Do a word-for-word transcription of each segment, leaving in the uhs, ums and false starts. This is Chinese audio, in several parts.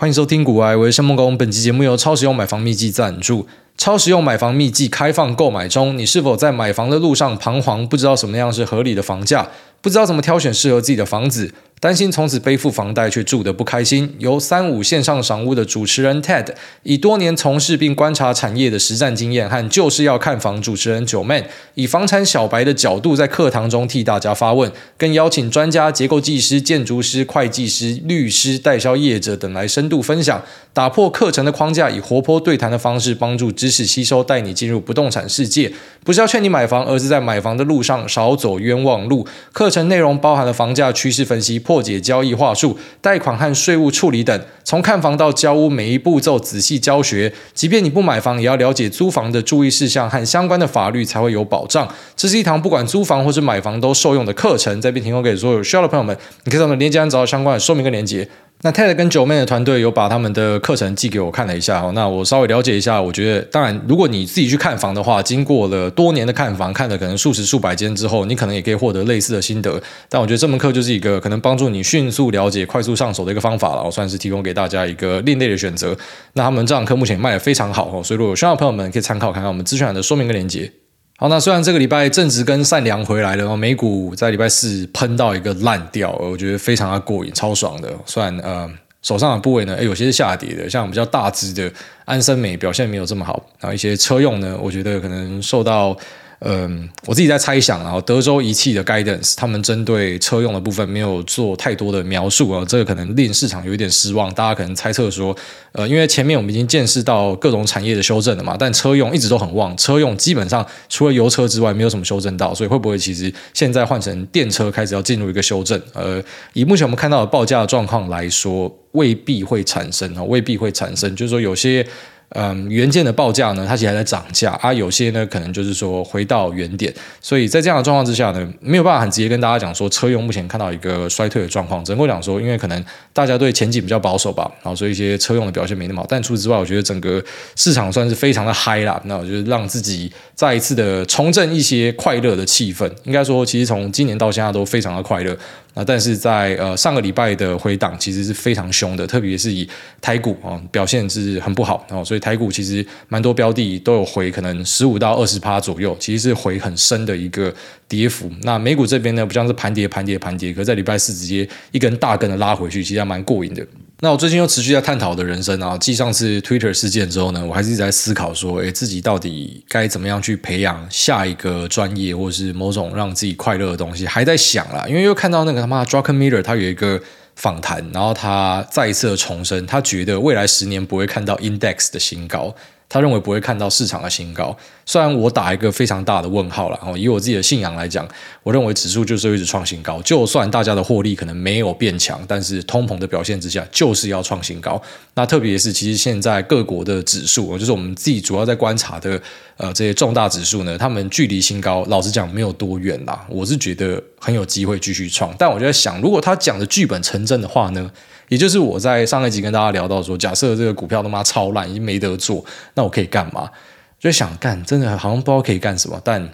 欢迎收听股癌，我是夏孟恭。本期节目由超实用买房秘籍赞助。超实用买房秘籍开放购买中，你是否在买房的路上彷徨，不知道什么样是合理的房价，不知道怎么挑选适合自己的房子，担心从此背负房贷却住得不开心？由三五线上赏屋的主持人 Ted， 以多年从事并观察产业的实战经验和就是要看房主持人九妹，以房产小白的角度在课堂中替大家发问，更邀请专家、结构技师、建筑师、会计师、律师、代销业者等来深度分享，打破课程的框架，以活泼对谈的方式帮助知识吸收，带你进入不动产世界。不是要劝你买房，而是在买房的路上少走冤枉路。课程内容包含了房价趋势分析、破解交易话术、贷款和税务处理等，从看房到交屋每一步骤仔细教学。即便你不买房，也要了解租房的注意事项和相关的法律，才会有保障。这是一堂不管租房或是买房都受用的课程，在这边提供给所有需要的朋友们。你可以在我们的链接上找到相关的说明跟连结。那 Ted 跟九妹的团队有把他们的课程寄给我看了一下，那我稍微了解一下。我觉得当然如果你自己去看房的话，经过了多年的看房，看了可能数十数百间之后，你可能也可以获得类似的心得，但我觉得这门课就是一个可能帮助你迅速了解、快速上手的一个方法了。我算是提供给大家一个另类的选择。那他们这堂课目前卖得非常好，所以如果有需要的朋友们可以参考看看我们资讯栏的说明跟连结。好，那虽然这个礼拜正值跟善良回来了，美股在礼拜四喷到一个烂掉，我觉得非常的过瘾，超爽的。虽然呃手上的部位呢，有些是下跌的，像比较大只的安森美表现没有这么好，然后一些车用呢，我觉得可能受到。嗯，我自己在猜想，然后德州仪器的 guidance， 他们针对车用的部分没有做太多的描述啊，这个可能令市场有一点失望。大家可能猜测说，呃，因为前面我们已经见识到各种产业的修正了嘛，但车用一直都很旺，车用基本上除了油车之外没有什么修正到，所以会不会其实现在换成电车开始要进入一个修正？呃，以目前我们看到的报价的状况来说，未必会产生啊，未必会产生，就是说有些。嗯，元件的报价呢，它其实还在涨价啊，有些呢可能就是说回到原点，所以在这样的状况之下呢，没有办法很直接跟大家讲说车用目前看到一个衰退的状况，只能够讲说，因为可能大家对前景比较保守吧，然后所以一些车用的表现没那么好。但除此之外，我觉得整个市场算是非常的嗨啦，那我觉得让自己再一次的重振一些快乐的气氛。应该说，其实从今年到现在都非常的快乐。那但是在呃上个礼拜的回档其实是非常凶的，特别是以台股、哦、表现是很不好、哦、所以台股其实蛮多标的都有回可能十五到百分之二十左右，其实是回很深的一个跌幅。那美股这边呢，不像是盘跌盘跌盘跌，可是在礼拜四直接一根大根的拉回去，其实还蛮过瘾的。那我最近又持续在探讨的人生啊，继上次 Twitter 事件之后呢，我还是一直在思考说，诶，自己到底该怎么样去培养下一个专业，或是某种让自己快乐的东西，还在想啦。因为又看到那个他妈 Druckenmiller 他有一个访谈，然后他再一次的重申，他觉得未来十年不会看到 index 的新高。他认为不会看到市场的新高，虽然我打一个非常大的问号啦，以我自己的信仰来讲，我认为指数就是一直创新高，就算大家的获利可能没有变强，但是通膨的表现之下就是要创新高。那特别是其实现在各国的指数，就是我们自己主要在观察的呃这些重大指数呢，他们距离新高老实讲没有多远啦，我是觉得很有机会继续创。但我就在想，如果他讲的剧本成真的话呢，也就是我在上一集跟大家聊到说，假设这个股票他妈超烂，已经没得做，那我可以干嘛？就想干，真的好像不知道可以干什么，但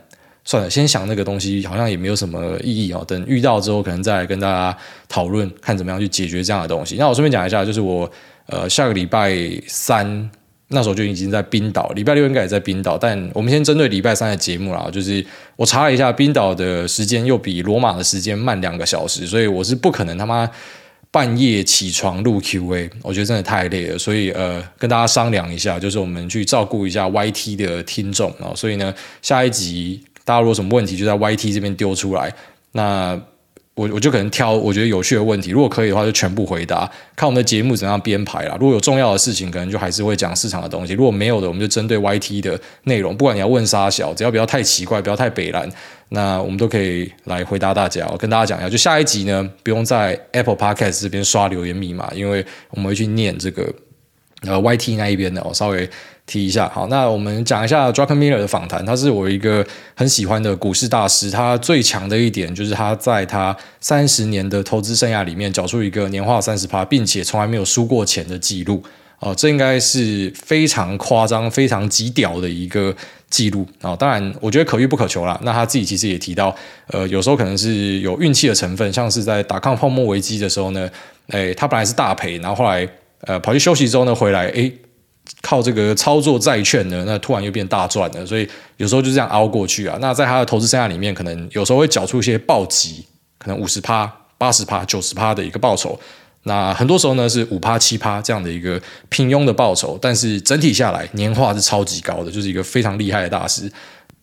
算了，先想那个东西好像也没有什么意义哦。等遇到之后，可能再来跟大家讨论，看怎么样去解决这样的东西。那我顺便讲一下，就是我呃下个礼拜三那时候就已经在冰岛，礼拜六应该也在冰岛，但我们先针对礼拜三的节目啦，就是我查了一下，冰岛的时间又比罗马的时间慢两个小时，所以我是不可能他妈半夜起床录 Q A， 我觉得真的太累了，所以呃，跟大家商量一下，就是我们去照顾一下 Y T 的听众啊、哦，所以呢，下一集大家如果有什么问题，就在 Y T 这边丢出来，那我我就可能挑我觉得有趣的问题，如果可以的话就全部回答，看我们的节目怎样编排啦。如果有重要的事情，可能就还是会讲市场的东西；如果没有的，我们就针对 Y T 的内容，不管你要问啥小，只要不要太奇怪，不要太北蓝。那我们都可以来回答大家。我跟大家讲一下，就下一集呢，不用在 Apple Podcast 这边刷留言密码，因为我们会去念这个呃 Y T 那一边的，我稍微提一下。好，那我们讲一下 Druckenmiller 的访谈，他是我一个很喜欢的股市大师。他最强的一点就是他在他三十年的投资生涯里面，缴出一个年化 百分之三十， 并且从来没有输过钱的记录。哦，这应该是非常夸张、非常极屌的一个记录啊、哦！当然，我觉得可遇不可求啦。那他自己其实也提到，呃，有时候可能是有运气的成分，像是在dot com泡沫危机的时候呢，哎，他本来是大赔，然后后来呃，跑去休息之后呢，回来，哎，靠这个操作债券呢，那突然又变大赚了。所以有时候就这样凹过去啊。那在他的投资生涯里面，可能有时候会缴出一些暴击，可能 百分之五十、百分之八十、百分之九十 的一个报酬。那很多时候呢是 百分之五、百分之七 这样的一个平庸的报酬，但是整体下来年化是超级高的，就是一个非常厉害的大师。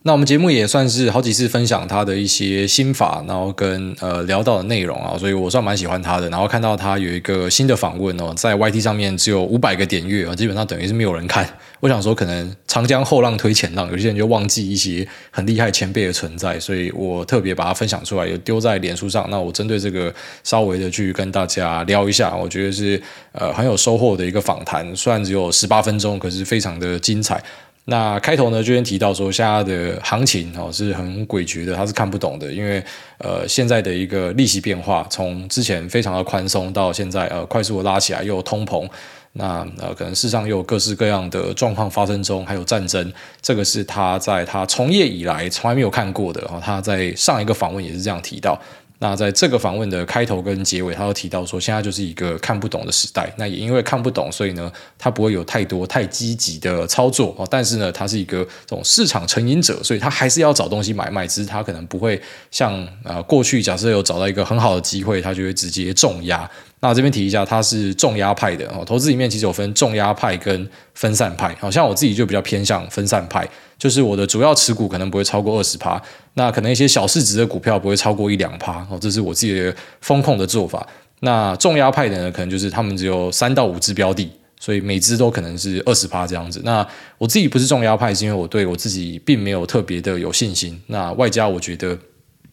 那我们节目也算是好几次分享他的一些心法，然后跟呃聊到的内容啊，所以我算蛮喜欢他的。然后看到他有一个新的访问哦，在 Y T 上面只有五百个点阅啊，基本上等于是没有人看。我想说，可能长江后浪推前浪，有些人就忘记一些很厉害前辈的存在，所以我特别把它分享出来，也丢在脸书上。那我针对这个稍微的去跟大家聊一下，我觉得是呃很有收获的一个访谈，虽然只有十八分钟，可是非常的精彩。那开头呢，就先提到说，现在的行情哦是很诡谲的，他是看不懂的，因为呃现在的一个利息变化，从之前非常的宽松到现在呃快速的拉起来，又有通膨，那呃可能市场又有各式各样的状况发生中，还有战争，这个是他在他从业以来从来没有看过的哦。他在上一个访问也是这样提到。那在这个访问的开头跟结尾，他都提到说，现在就是一个看不懂的时代。那也因为看不懂，所以呢，他不会有太多太积极的操作哦。但是呢，他是一个这种市场成瘾者，所以他还是要找东西买卖，只是他可能不会像啊、呃、过去假设有找到一个很好的机会，他就会直接重压。那这边提一下，他是重压派的哦。投资里面其实有分重压派跟分散派，好像我自己就比较偏向分散派。就是我的主要持股可能不会超过 百分之二十， 那可能一些小市值的股票不会超过 百分之一到两， 这是我自己的风控的做法。那重压派的呢，可能就是他们只有三到五只标的，所以每只都可能是 百分之二十 这样子。那我自己不是重压派，是因为我对我自己并没有特别的有信心。那外加我觉得、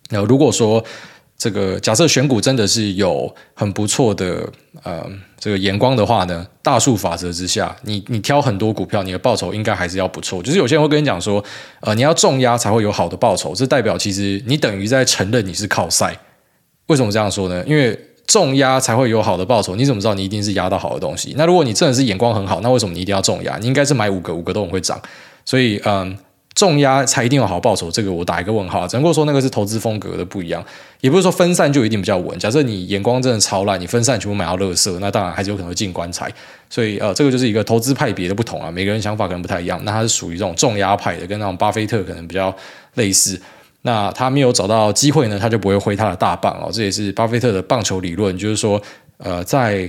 呃、如果说这个假设选股真的是有很不错的呃这个眼光的话呢，大数法则之下，你你挑很多股票，你的报酬应该还是要不错。就是有些人会跟你讲说，呃，你要重压才会有好的报酬，这代表其实你等于在承认你是靠塞。为什么这样说呢？因为重压才会有好的报酬，你怎么知道你一定是压到好的东西？那如果你真的是眼光很好，那为什么你一定要重压？你应该是买五个，五个都很会涨。所以嗯。重压才一定有好报酬，这个我打一个问号，只能够说那个是投资风格的不一样，也不是说分散就一定比较稳。假设你眼光真的超烂，你分散全部买到垃圾，那当然还是有可能会进棺材。所以呃，这个就是一个投资派别的不同啊，每个人想法可能不太一样。那它是属于这种重压派的，跟那种巴菲特可能比较类似。那他没有找到机会呢，他就不会挥他的大棒哦。这也是巴菲特的棒球理论，就是说呃，在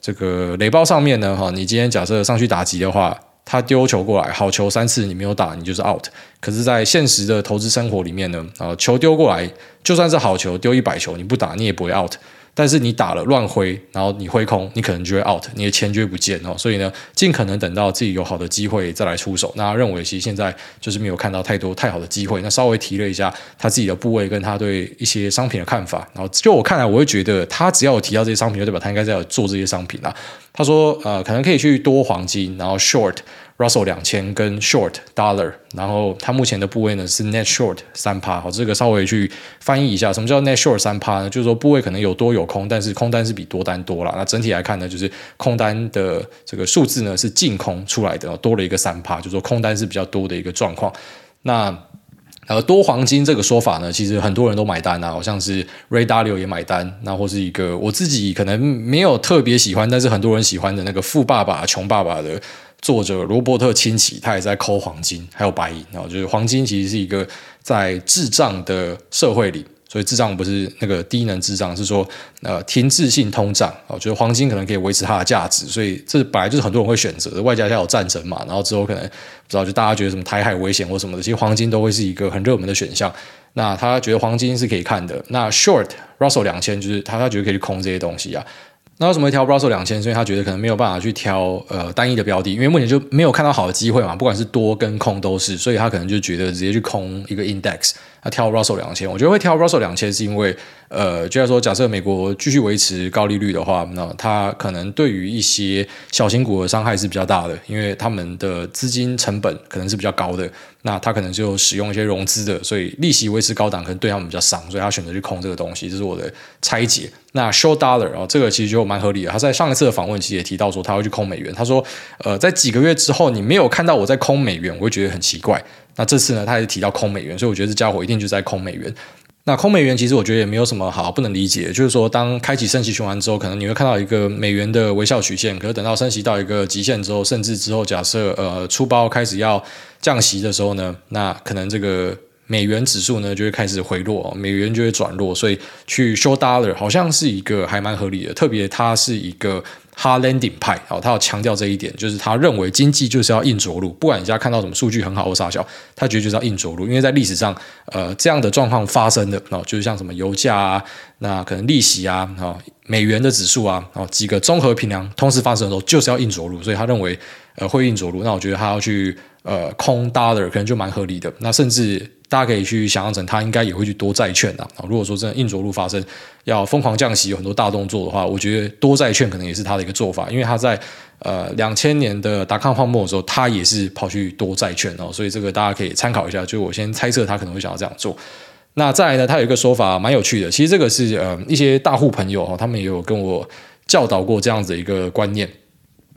这个垒包上面呢，哈，你今天假设上去打击的话。他丢球过来，好球三次你没有打，你就是 out。可是，在现实的投资生活里面呢，啊、呃，球丢过来，就算是好球，丢一百球你不打，你也不会 out。但是你打了乱挥，然后你挥空，你可能就会 out， 你的钱就会不见哦。所以呢，尽可能等到自己有好的机会再来出手。那认为其实现在就是没有看到太多太好的机会。那稍微提了一下他自己的部位跟他对一些商品的看法。然后就我看来，我会觉得他只要有提到这些商品，就代表他应该是要做这些商品啦。他说，呃，可能可以去多黄金，然后 short Russell 两千跟 short dollar， 然后他目前的部位呢是 net short 百分之三， 好，这个稍微去翻译一下，什么叫 net short 百分之三 呢？就是说部位可能有多有空，但是空单是比多单多啦。那整体来看呢，就是空单的这个数字呢是净空出来的，多了一个 百分之三， 就是说空单是比较多的一个状况。那呃，多黄金这个说法呢，其实很多人都买单啊，好像是 Ray Dalio 也买单，那或是一个我自己可能没有特别喜欢，但是很多人喜欢的那个富爸爸穷爸爸的作者罗伯特清崎，他也在抠黄金，还有白银啊，就是黄金其实是一个在滞胀的社会里。所以滞胀不是那个低能滞胀，是说呃停滞性通胀哦，就是黄金可能可以维持它的价值，所以这本来就是很多人会选择的。外加下有战争嘛，然后之后可能不知道就大家觉得什么台海危险或什么的，其实黄金都会是一个很热门的选项。那他觉得黄金是可以看的，那 short Russell 两千就是他他觉得可以去空这些东西啊。那为什么会挑 Russell 两千？所以他觉得可能没有办法去挑呃单一的标的，因为目前就没有看到好的机会嘛，不管是多跟空都是，所以他可能就觉得直接去空一个 index。他挑 Russell 两千，我觉得会挑 Russell 两千是因为呃，就像说假设美国继续维持高利率的话，那他可能对于一些小型股的伤害是比较大的，因为他们的资金成本可能是比较高的，那他可能就使用一些融资的，所以利息维持高档可能对他们比较伤，所以他选择去空这个东西，这是我的拆解。那 short dollar、哦、这个其实就蛮合理的，他在上一次的访问其实也提到说他会去空美元，他说呃，在几个月之后你没有看到我在空美元，我会觉得很奇怪。那这次呢，他也提到空美元，所以我觉得这家伙一定就在空美元。那空美元其实我觉得也没有什么好不能理解，就是说当开启升息循环之后，可能你会看到一个美元的微笑曲线，可是等到升息到一个极限之后，甚至之后假设呃出包开始要降息的时候呢，那可能这个美元指数呢就会开始回落，美元就会转弱，所以去 short dollar 好像是一个还蛮合理的，特别它是一个 hard landing 派、哦、他要强调这一点，就是他认为经济就是要硬着陆，不管你现在看到什么数据很好或傻小，他觉得就是要硬着陆，因为在历史上呃这样的状况发生的、哦、就是像什么油价啊，那可能利息啊、哦、美元的指数啊、哦、几个综合评量同时发生的时候就是要硬着陆，所以他认为呃会硬着陆，那我觉得他要去呃空 dollar 可能就蛮合理的，那甚至大家可以去想象成他应该也会去多债券啊。如果说真的硬着陆发生要疯狂降息有很多大动作的话，我觉得多债券可能也是他的一个做法，因为他在呃两千年的达康泡沫的时候他也是跑去多债券哦，所以这个大家可以参考一下，就我先猜测他可能会想要这样做。那再来呢，他有一个说法蛮有趣的，其实这个是呃一些大户朋友、哦、他们也有跟我教导过这样子的一个观念，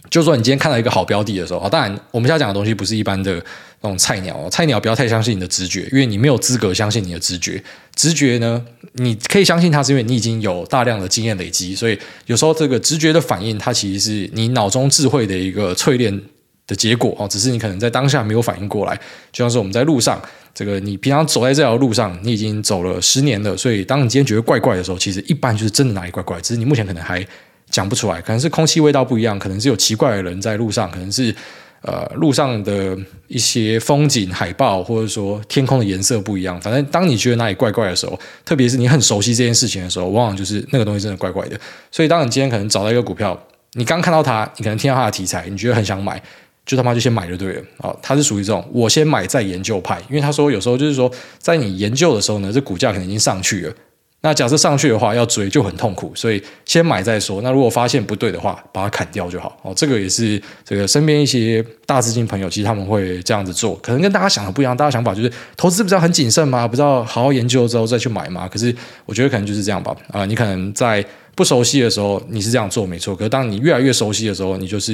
就是说你今天看到一个好标的的时候，当然我们现在讲的东西不是一般的那种菜鸟，菜鸟不要太相信你的直觉，因为你没有资格相信你的直觉。直觉呢，你可以相信它是因为你已经有大量的经验累积，所以有时候这个直觉的反应它其实是你脑中智慧的一个淬炼的结果，只是你可能在当下没有反应过来。就像是我们在路上，这个你平常走在这条路上你已经走了十年了，所以当你今天觉得怪怪的时候，其实一般就是真的哪里怪怪，只是你目前可能还讲不出来，可能是空气味道不一样，可能是有奇怪的人在路上，可能是呃路上的一些风景海报，或者说天空的颜色不一样，反正当你觉得哪里怪怪的时候，特别是你很熟悉这件事情的时候，往往就是那个东西真的怪怪的。所以当你今天可能找到一个股票，你刚看到它，你可能听到它的题材，你觉得很想买，就他妈就先买就对了、哦、它是属于这种我先买再研究派，因为他说有时候就是说在你研究的时候呢，这股价可能已经上去了，那假设上去的话要追就很痛苦，所以先买再说，那如果发现不对的话把它砍掉就好、哦、这个也是这个身边一些大资金朋友其实他们会这样子做，可能跟大家想的不一样，大家想法就是投资不是要很谨慎吗，不是要好好研究之后再去买吗，可是我觉得可能就是这样吧、呃、你可能在不熟悉的时候你是这样做没错，可是当你越来越熟悉的时候，你就是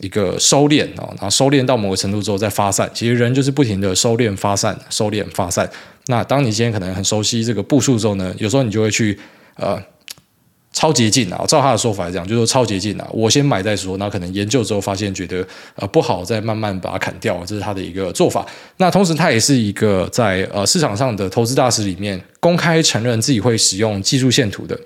一个收敛、哦、然后收敛到某个程度之后再发散，其实人就是不停的收敛发散收敛发散，那当你今天可能很熟悉这个步数之后呢，有时候你就会去呃超捷径啊，照他的说法是这样，就是超捷径啊，我先买再说，那可能研究之后发现觉得呃不好，再慢慢把它砍掉，这是他的一个做法。那同时他也是一个在呃市场上的投资大师里面公开承认自己会使用技术线图的。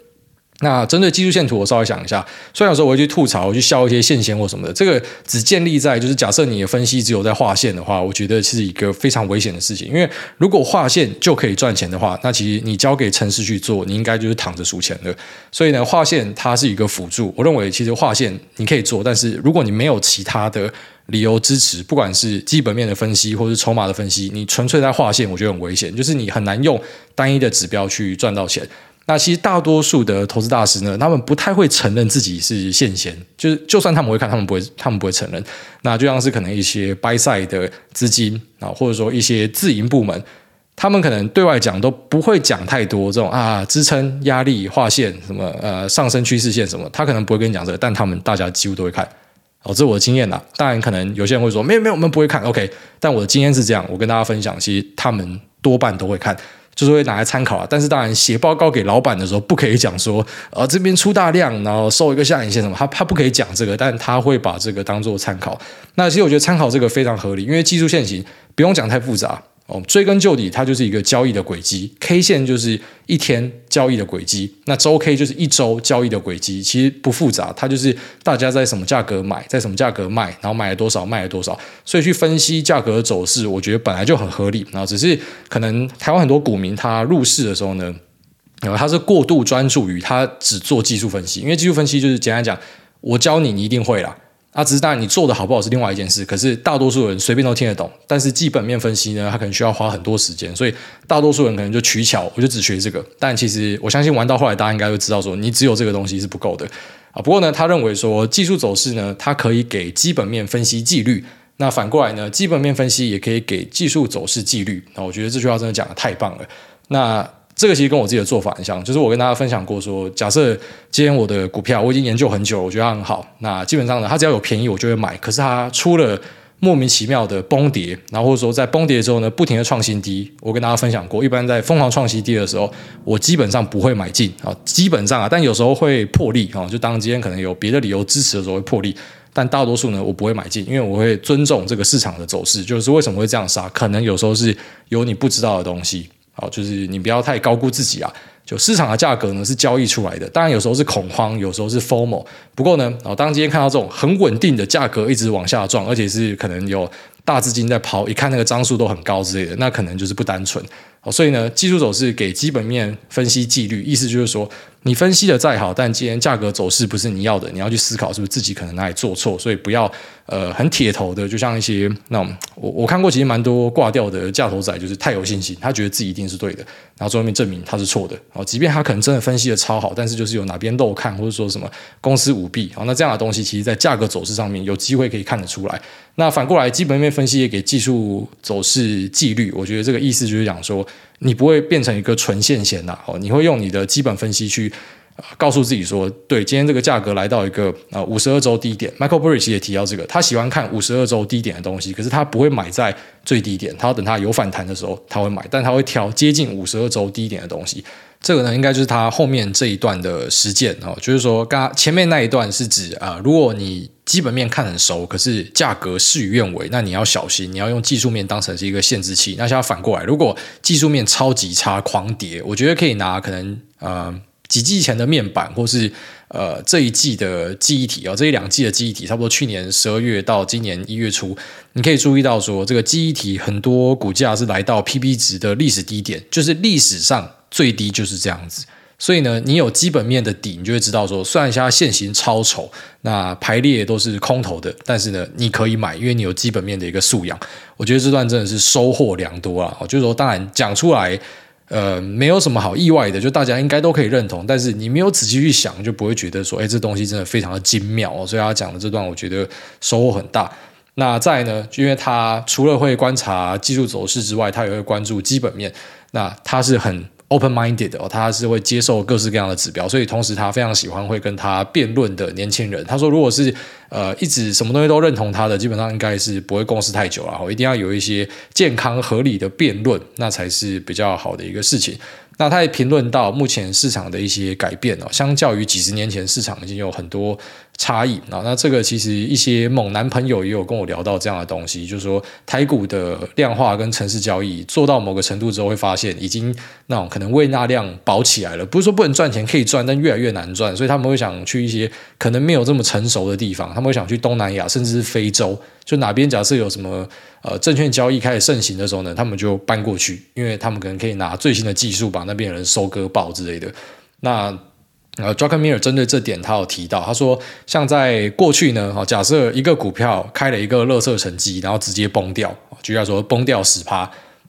那针对技术线图我稍微想一下，虽然有时候我会去吐槽我去笑一些线线或什么的，这个只建立在就是假设你的分析只有在画线的话，我觉得是一个非常危险的事情，因为如果画线就可以赚钱的话，那其实你交给程式去做你应该就是躺着数钱的，所以呢画线它是一个辅助，我认为其实画线你可以做，但是如果你没有其他的理由支持，不管是基本面的分析或是筹码的分析，你纯粹在画线我觉得很危险，就是你很难用单一的指标去赚到钱。那其实大多数的投资大师呢，他们不太会承认自己是线仙，就是就算他们会看，他们不会，他们不会承认。那就像是可能一些buy side的资金啊，或者说一些自营部门，他们可能对外讲都不会讲太多这种啊支撑、压力、画线什么呃上升趋势线什么，他可能不会跟你讲这个，但他们大家几乎都会看。哦，这是我的经验啦。当然，可能有些人会说没有没有，我们不会看。OK， 但我的经验是这样，我跟大家分享，其实他们多半都会看。就是会拿来参考啊，但是当然写报告给老板的时候不可以讲说呃这边出大量然后收一个下影线什么，他他不可以讲这个，但他会把这个当做参考。那其实我觉得参考这个非常合理，因为技术线型不用讲太复杂哦，追根究底它就是一个交易的轨迹， K 线就是一天交易的轨迹，那周 K 就是一周交易的轨迹，其实不复杂，它就是大家在什么价格买在什么价格卖，然后买了多少卖了多少，所以去分析价格的走势我觉得本来就很合理，然后只是可能台湾很多股民他入市的时候呢，他是过度专注于他只做技术分析，因为技术分析就是简单讲我教你你一定会啦啊，只是当然你做的好不好是另外一件事，可是大多数人随便都听得懂，但是基本面分析呢，他可能需要花很多时间，所以大多数人可能就取巧，我就只学这个，但其实我相信玩到后来大家应该会知道说你只有这个东西是不够的啊。不过呢他认为说技术走势呢，它可以给基本面分析纪律，那反过来呢基本面分析也可以给技术走势纪律，那我觉得这句话真的讲得太棒了。那这个其实跟我自己的做法很像，就是我跟大家分享过说，假设今天我的股票我已经研究很久，我觉得它很好，那基本上呢它只要有便宜我就会买，可是它出了莫名其妙的崩跌，然后或者说在崩跌之后呢不停的创新低。我跟大家分享过，一般在疯狂创新低的时候我基本上不会买进，基本上啊，但有时候会破例，就当今天可能有别的理由支持的时候会破例，但大多数呢我不会买进，因为我会尊重这个市场的走势。就是为什么会这样杀，可能有时候是有你不知道的东西，好，就是你不要太高估自己啊。就市场的价格呢是交易出来的，当然有时候是恐慌，有时候是 F O M O。 不过呢、哦、当今天看到这种很稳定的价格一直往下撞，而且是可能有大资金在抛，一看那个张数都很高之类的，那可能就是不单纯、哦、所以呢技术走势给基本面分析纪律，意思就是说你分析的再好，但今天价格走势不是你要的，你要去思考是不是自己可能哪里做错，所以不要呃很铁头的，就像一些那种 我, 我看过其实蛮多挂掉的价头仔，就是太有信心，他觉得自己一定是对的，然后最后面证明他是错的、哦、即便他可能真的分析的超好，但是就是有哪边漏看，或者说什么公司舞弊、哦、那这样的东西其实在价格走势上面有机会可以看得出来。那反过来基本面分析也给技术走势纪律，我觉得这个意思就是讲说你不会变成一个纯线型啦、啊、你会用你的基本分析去、呃、告诉自己说，对，今天这个价格来到一个、呃、五十二周低点。 Michael Burry 也提到这个，他喜欢看五十二周低点的东西，可是他不会买在最低点，他要等他有反弹的时候他会买，但他会挑接近五十二周低点的东西。这个呢应该就是他后面这一段的实践、哦、就是说刚刚前面那一段是指、呃、如果你基本面看很熟，可是价格事与愿违，那你要小心，你要用技术面当成是一个限制器。那现在反过来，如果技术面超级差狂跌，我觉得可以拿可能呃几季前的面板，或是呃这一季的记忆体、哦、这一两季的记忆体，差不多去年十二月到今年一月初，你可以注意到说这个记忆体很多股价是来到 P B 值的历史低点，就是历史上最低就是这样子。所以呢你有基本面的底，你就会知道说虽然现在现行超丑，那排列都是空头的，但是呢你可以买，因为你有基本面的一个素养。我觉得这段真的是收获良多啦，就是说当然讲出来呃，没有什么好意外的，就大家应该都可以认同，但是你没有仔细去想，就不会觉得说哎，这东西真的非常的精妙、哦、所以他讲的这段我觉得收获很大。那再来呢，因为他除了会观察技术走势之外，他也会关注基本面，那他是很open-minded、哦、他是会接受各式各样的指标，所以同时他非常喜欢会跟他辩论的年轻人。他说如果是、呃、一直什么东西都认同他的，基本上应该是不会共识太久啦、哦、一定要有一些健康合理的辩论，那才是比较好的一个事情。那他也评论到目前市场的一些改变、哦、相较于几十年前市场已经有很多差异、哦、那这个其实一些猛男朋友也有跟我聊到这样的东西，就是说台股的量化跟程式交易做到某个程度之后，会发现已经那种可能胃纳量饱起来了，不是说不能赚钱，可以赚，但越来越难赚，所以他们会想去一些可能没有这么成熟的地方，他们会想去东南亚甚至是非洲，就哪边假设有什么呃，证券交易开始盛行的时候呢，他们就搬过去，因为他们可能可以拿最新的技术把那边的人收割爆之类的。那呃 Druckenmiller 针对这点他有提到，他说像在过去呢、哦、假设一个股票开了一个垃圾成绩，然后直接崩掉，举例来说崩掉 百分之十，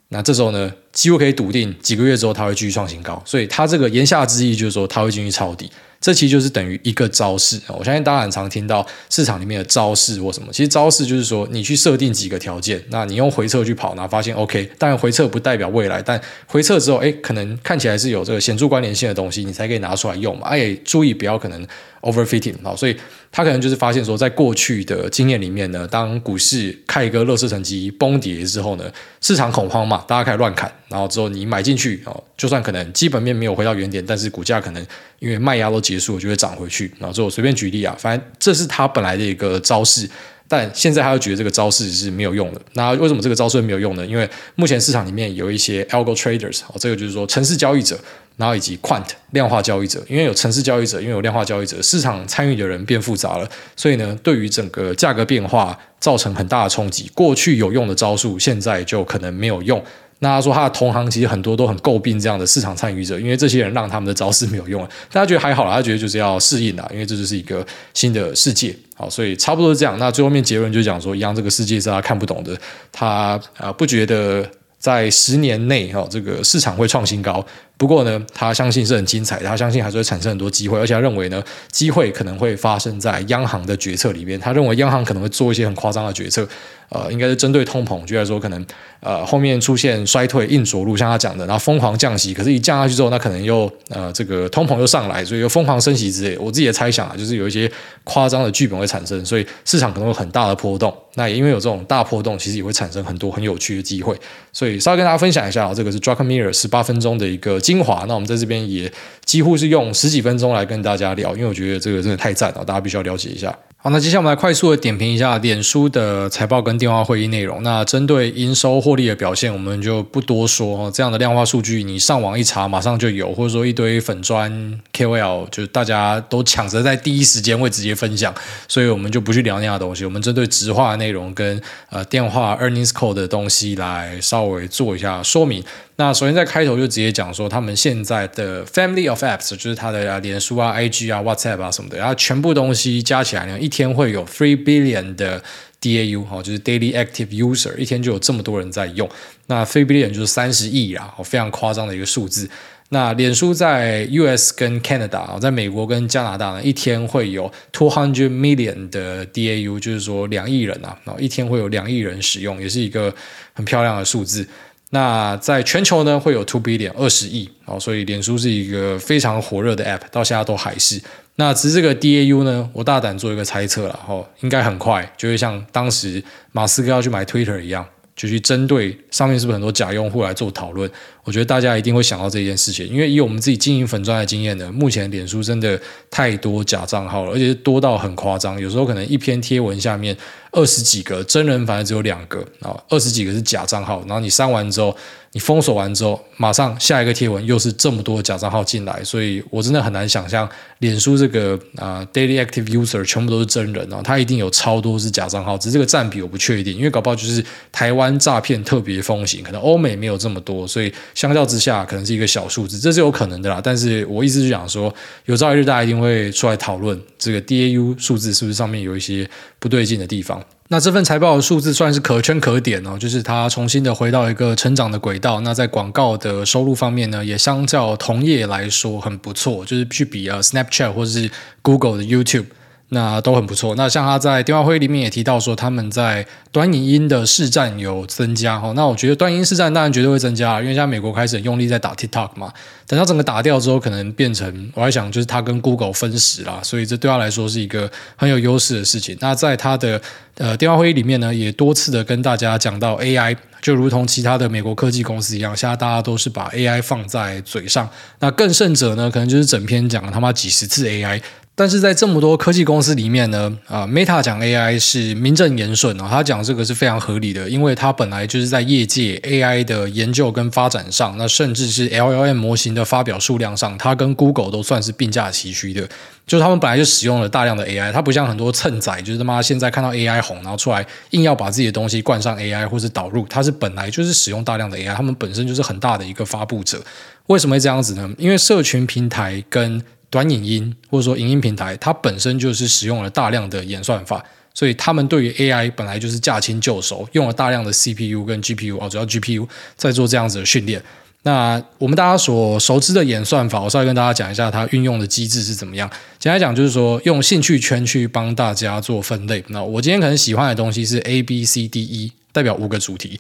那这时候呢几乎可以笃定几个月之后它会继续创新高，所以他这个言下之意就是说它会继续抄底。这其实就是等于一个招式，我相信大家很常听到市场里面的招式或什么，其实招式就是说你去设定几个条件，那你用回撤去跑，然后发现 OK， 当然回撤不代表未来，但回撤之后诶可能看起来是有这个显著关联性的东西，你才可以拿出来用嘛。哎，注意不要可能 overfitting， 好，所以他可能就是发现说在过去的经验里面呢，当股市开一个垃圾成绩崩跌之后呢，市场恐慌嘛，大家开始乱砍，然后之后你买进去、哦、就算可能基本面没有回到原点，但是股价可能因为卖压都结束就会涨回去。然后之后随便举例啊，反正这是他本来的一个招式，但现在他又觉得这个招式是没有用的。那为什么这个招式没有用呢？因为目前市场里面有一些 algo traders、哦、这个就是说程式交易者，然后以及 quant 量化交易者，因为有程式交易者，因为有量化交易者，市场参与的人变复杂了，所以呢对于整个价格变化造成很大的冲击，过去有用的招数现在就可能没有用。那他说他的同行其实很多都很诟病这样的市场参与者，因为这些人让他们的招式没有用了，大家觉得还好啦，他觉得就是要适应啦，因为这就是一个新的世界。好，所以差不多是这样。那最后面结论就讲说，一样这个世界是他看不懂的，他、呃、不觉得在十年内、哦、这个市场会创新高，不过呢，他相信是很精彩，他相信还是会产生很多机会，而且他认为呢，机会可能会发生在央行的决策里面。他认为央行可能会做一些很夸张的决策，呃，应该是针对通膨，就来说可能呃后面出现衰退硬着陆，像他讲的，然后疯狂降息，可是一降下去之后，那可能又呃这个通膨又上来，所以又疯狂升息之类。我自己的猜想啊，就是有一些夸张的剧本会产生，所以市场可能会很大的波动。那也因为有这种大波动，其实也会产生很多很有趣的机会。所以稍微跟大家分享一下、哦、这个是 Druckenmiller 十八分钟的一个精华。那我们在这边也几乎是用十几分钟来跟大家聊，因为我觉得这个真的太赞了，大家必须要了解一下。好，那接下来我们来快速的点评一下脸书的财报跟电话会议内容。那针对营收获利的表现我们就不多说，这样的量化数据你上网一查马上就有，或者说一堆粉专 K O L 就是大家都抢着在第一时间会直接分享，所以我们就不去聊那样的东西。我们针对质化的内容跟、呃、电话 earnings call 的东西来稍微做一下说明。那首先在开头就直接讲说，他们现在的 family of apps 就是他的脸书啊、I G 啊、WhatsApp 啊什么的，然后全部东西加起来呢，一天会有three billion 的 D A U， 就是 daily active user， 一天就有这么多人在用。那three billion 就是三十亿啦，非常夸张的一个数字。那脸书在 U S 跟 Canada， 在美国跟加拿大呢，一天会有two hundred million 的 D A U， 就是说两亿人啊，一天会有两亿人使用，也是一个很漂亮的数字。那在全球呢会有two billion 二十亿、哦、所以脸书是一个非常火热的 app， 到现在都还是。那只是这个 D A U 呢，我大胆做一个猜测啦、哦、应该很快就会像当时马斯克要去买 Twitter 一样，就去针对上面是不是很多假用户来做讨论。我觉得大家一定会想到这件事情，因为以我们自己经营粉专的经验呢，目前脸书真的太多假账号了，而且是多到很夸张，有时候可能一篇贴文下面二十几个，真人反而只有两个，然后二十几个是假账号，然后你删完之后，你封锁完之后，马上下一个贴文又是这么多假账号进来，所以我真的很难想象脸书这个、呃、daily active user 全部都是真人，然后它一定有超多是假账号，只是这个占比我不确定，因为搞不好就是台湾诈骗特别风行，可能欧美没有这么多，所以相较之下可能是一个小数字，这是有可能的啦。但是我一直就想说，有朝一日大家一定会出来讨论这个 D A U 数字是不是上面有一些不对劲的地方。那这份财报的数字算是可圈可点哦，就是它重新的回到一个成长的轨道。那在广告的收入方面呢，也相较同业来说很不错，就是去比、啊、Snapchat 或是 Google 的 YouTube， 那都很不错。那像他在电话会里面也提到说，他们在短影音的市占有增加、哦、那我觉得短影音市占当然绝对会增加，因为现在美国开始很用力在打 TikTok 嘛，等到整个打掉之后可能变成，我还想就是他跟 Google 分食啦，所以这对他来说是一个很有优势的事情。那在他的呃电话会议里面呢，也多次的跟大家讲到 A I， 就如同其他的美国科技公司一样，现在大家都是把 A I 放在嘴上，那更甚者呢，可能就是整篇讲了他妈几十次 A I。 但是在这么多科技公司里面呢、呃、Meta 讲 A I 是名正言顺、哦、他讲这个是非常合理的，因为它本来就是在业界 A I 的研究跟发展上，那甚至是 L L M 模型的发表数量上，它跟 Google 都算是并驾齐驱的，就是他们本来就使用了大量的 A I， 它不像很多蹭仔，就是他妈现在看到 A I 红，然后出来硬要把自己的东西冠上 A I 或是导入，它是本来就是使用大量的 A I， 他们本身就是很大的一个发布者。为什么会这样子呢？因为社群平台跟短影音或者说影音平台，它本身就是使用了大量的演算法，所以他们对于 A I 本来就是驾轻就熟，用了大量的 C P U 跟 G P U、哦、主要 G P U 在做这样子的训练。那我们大家所熟知的演算法，我稍微跟大家讲一下它运用的机制是怎么样。简单讲就是说，用兴趣圈去帮大家做分类。那我今天可能喜欢的东西是 A B C D E， 代表五个主题，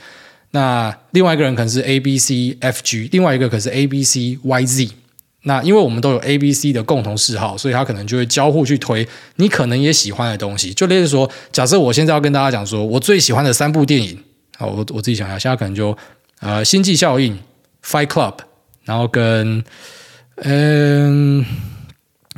那另外一个人可能是 A B C F G， 另外一个可能是 A B C Y Z。那因为我们都有 A B C 的共同嗜好，所以他可能就会交互去推你可能也喜欢的东西。就例如说，假设我现在要跟大家讲说我最喜欢的三部电影，好， 我, 我自己想一下，现在可能就呃《星际效应》、Fight Club， 然后跟嗯、呃、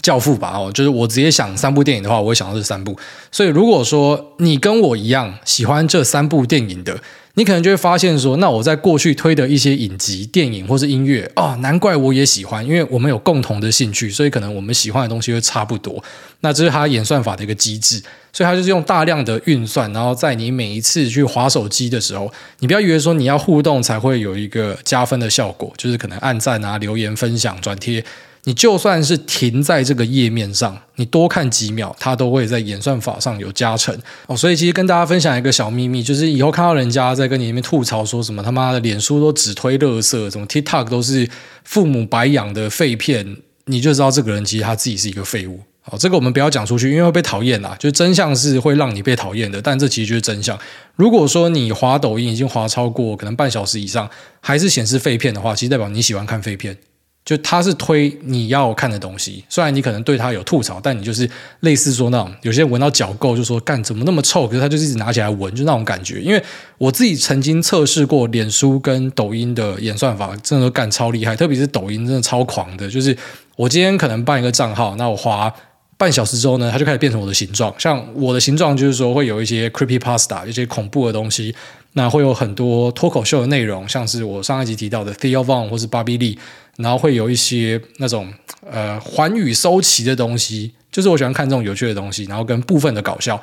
教父吧、哦、就是我直接想三部电影的话，我会想到这三部。所以如果说你跟我一样喜欢这三部电影的，你可能就会发现说，那我在过去推的一些影集、电影或是音乐啊、哦，难怪我也喜欢，因为我们有共同的兴趣，所以可能我们喜欢的东西会差不多。那这是它演算法的一个机制，所以它就是用大量的运算，然后在你每一次去滑手机的时候，你不要以为说你要互动才会有一个加分的效果，就是可能按赞啊、留言、分享、转贴。你就算是停在这个页面上，你多看几秒它都会在演算法上有加成、哦、所以其实跟大家分享一个小秘密，就是以后看到人家在跟你那边吐槽说什么他妈的脸书都只推垃圾，什么 TikTok 都是父母白养的废片，你就知道这个人其实他自己是一个废物。好，这个我们不要讲出去，因为会被讨厌啦，就真相是会让你被讨厌的，但这其实就是真相。如果说你滑抖音已经滑超过可能半小时以上还是显示废片的话，其实代表你喜欢看废片，就它是推你要看的东西，虽然你可能对它有吐槽，但你就是类似说那种有些人闻到脚垢就说干怎么那么臭，可是他就是一直拿起来闻，就那种感觉。因为我自己曾经测试过脸书跟抖音的演算法，真的都干超厉害，特别是抖音真的超狂的，就是我今天可能办一个账号，那我滑半小时之后呢，它就开始变成我的形状。像我的形状就是说会有一些 creepypasta 一些恐怖的东西，那会有很多脱口秀的内容，像是我上一集提到的 Theo Von 或是 Bobby Lee， 然后会有一些那种呃寰宇搜奇的东西，就是我喜欢看这种有趣的东西，然后跟部分的搞笑。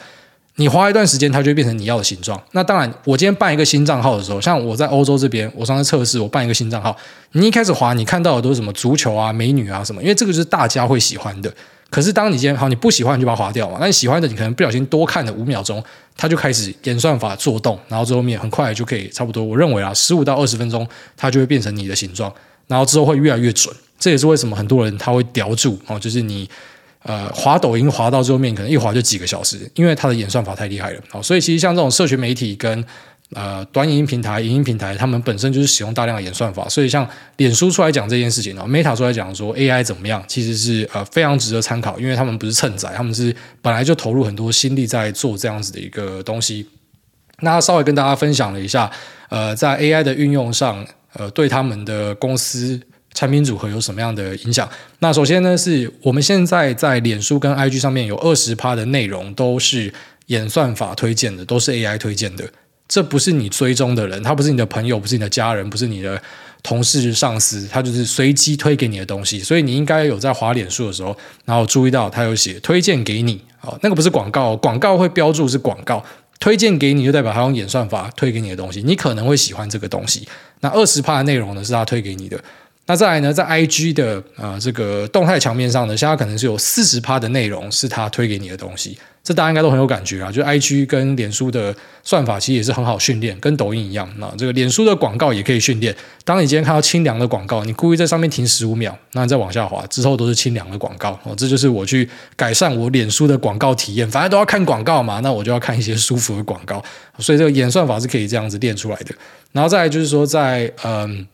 你花一段时间它就会变成你要的形状。那当然我今天办一个新账号的时候，像我在欧洲这边，我上次测试我办一个新账号，你一开始滑你看到的都是什么足球啊美女啊什么，因为这个就是大家会喜欢的。可是当你今天好你不喜欢你就把它滑掉嘛，那你喜欢的你可能不小心多看了五秒钟，它就开始演算法做动，然后最后面很快就可以差不多我认为啊十五到二十分钟它就会变成你的形状，然后之后会越来越准。这也是为什么很多人他会叼住、哦、就是你呃，滑抖音滑到最后面可能一滑就几个小时，因为它的演算法太厉害了。好，所以其实像这种社群媒体跟呃短影音平台影音平台，他们本身就是使用大量的演算法，所以像脸书出来讲这件事情、哦、Meta 出来讲说 A I 怎么样，其实是呃非常值得参考，因为他们不是蹭载，他们是本来就投入很多心力在做这样子的一个东西。那稍微跟大家分享了一下呃，在 A I 的运用上呃，对他们的公司产品组合有什么样的影响。那首先呢，是我们现在在脸书跟 I G 上面有 百分之二十 的内容都是演算法推荐的，都是 A I 推荐的，这不是你追踪的人，他不是你的朋友，不是你的家人，不是你的同事上司，他就是随机推给你的东西。所以你应该有在滑脸书的时候然后注意到他有写推荐给你、哦、那个不是广告，广告会标注是广告，推荐给你就代表他用演算法推给你的东西，你可能会喜欢这个东西。那 百分之二十 的内容呢是他推给你的。那再来呢，在 I G 的、呃、这个动态墙面上呢，现在可能是有 百分之四十 的内容是他推给你的东西，这大家应该都很有感觉啊。就 I G 跟脸书的算法其实也是很好训练，跟抖音一样。那这个脸书的广告也可以训练，当你今天看到清凉的广告，你故意在上面停十五秒，那你再往下滑之后都是清凉的广告、哦、这就是我去改善我脸书的广告体验，反正都要看广告嘛，那我就要看一些舒服的广告。所以这个演算法是可以这样子练出来的。然后再来就是说在嗯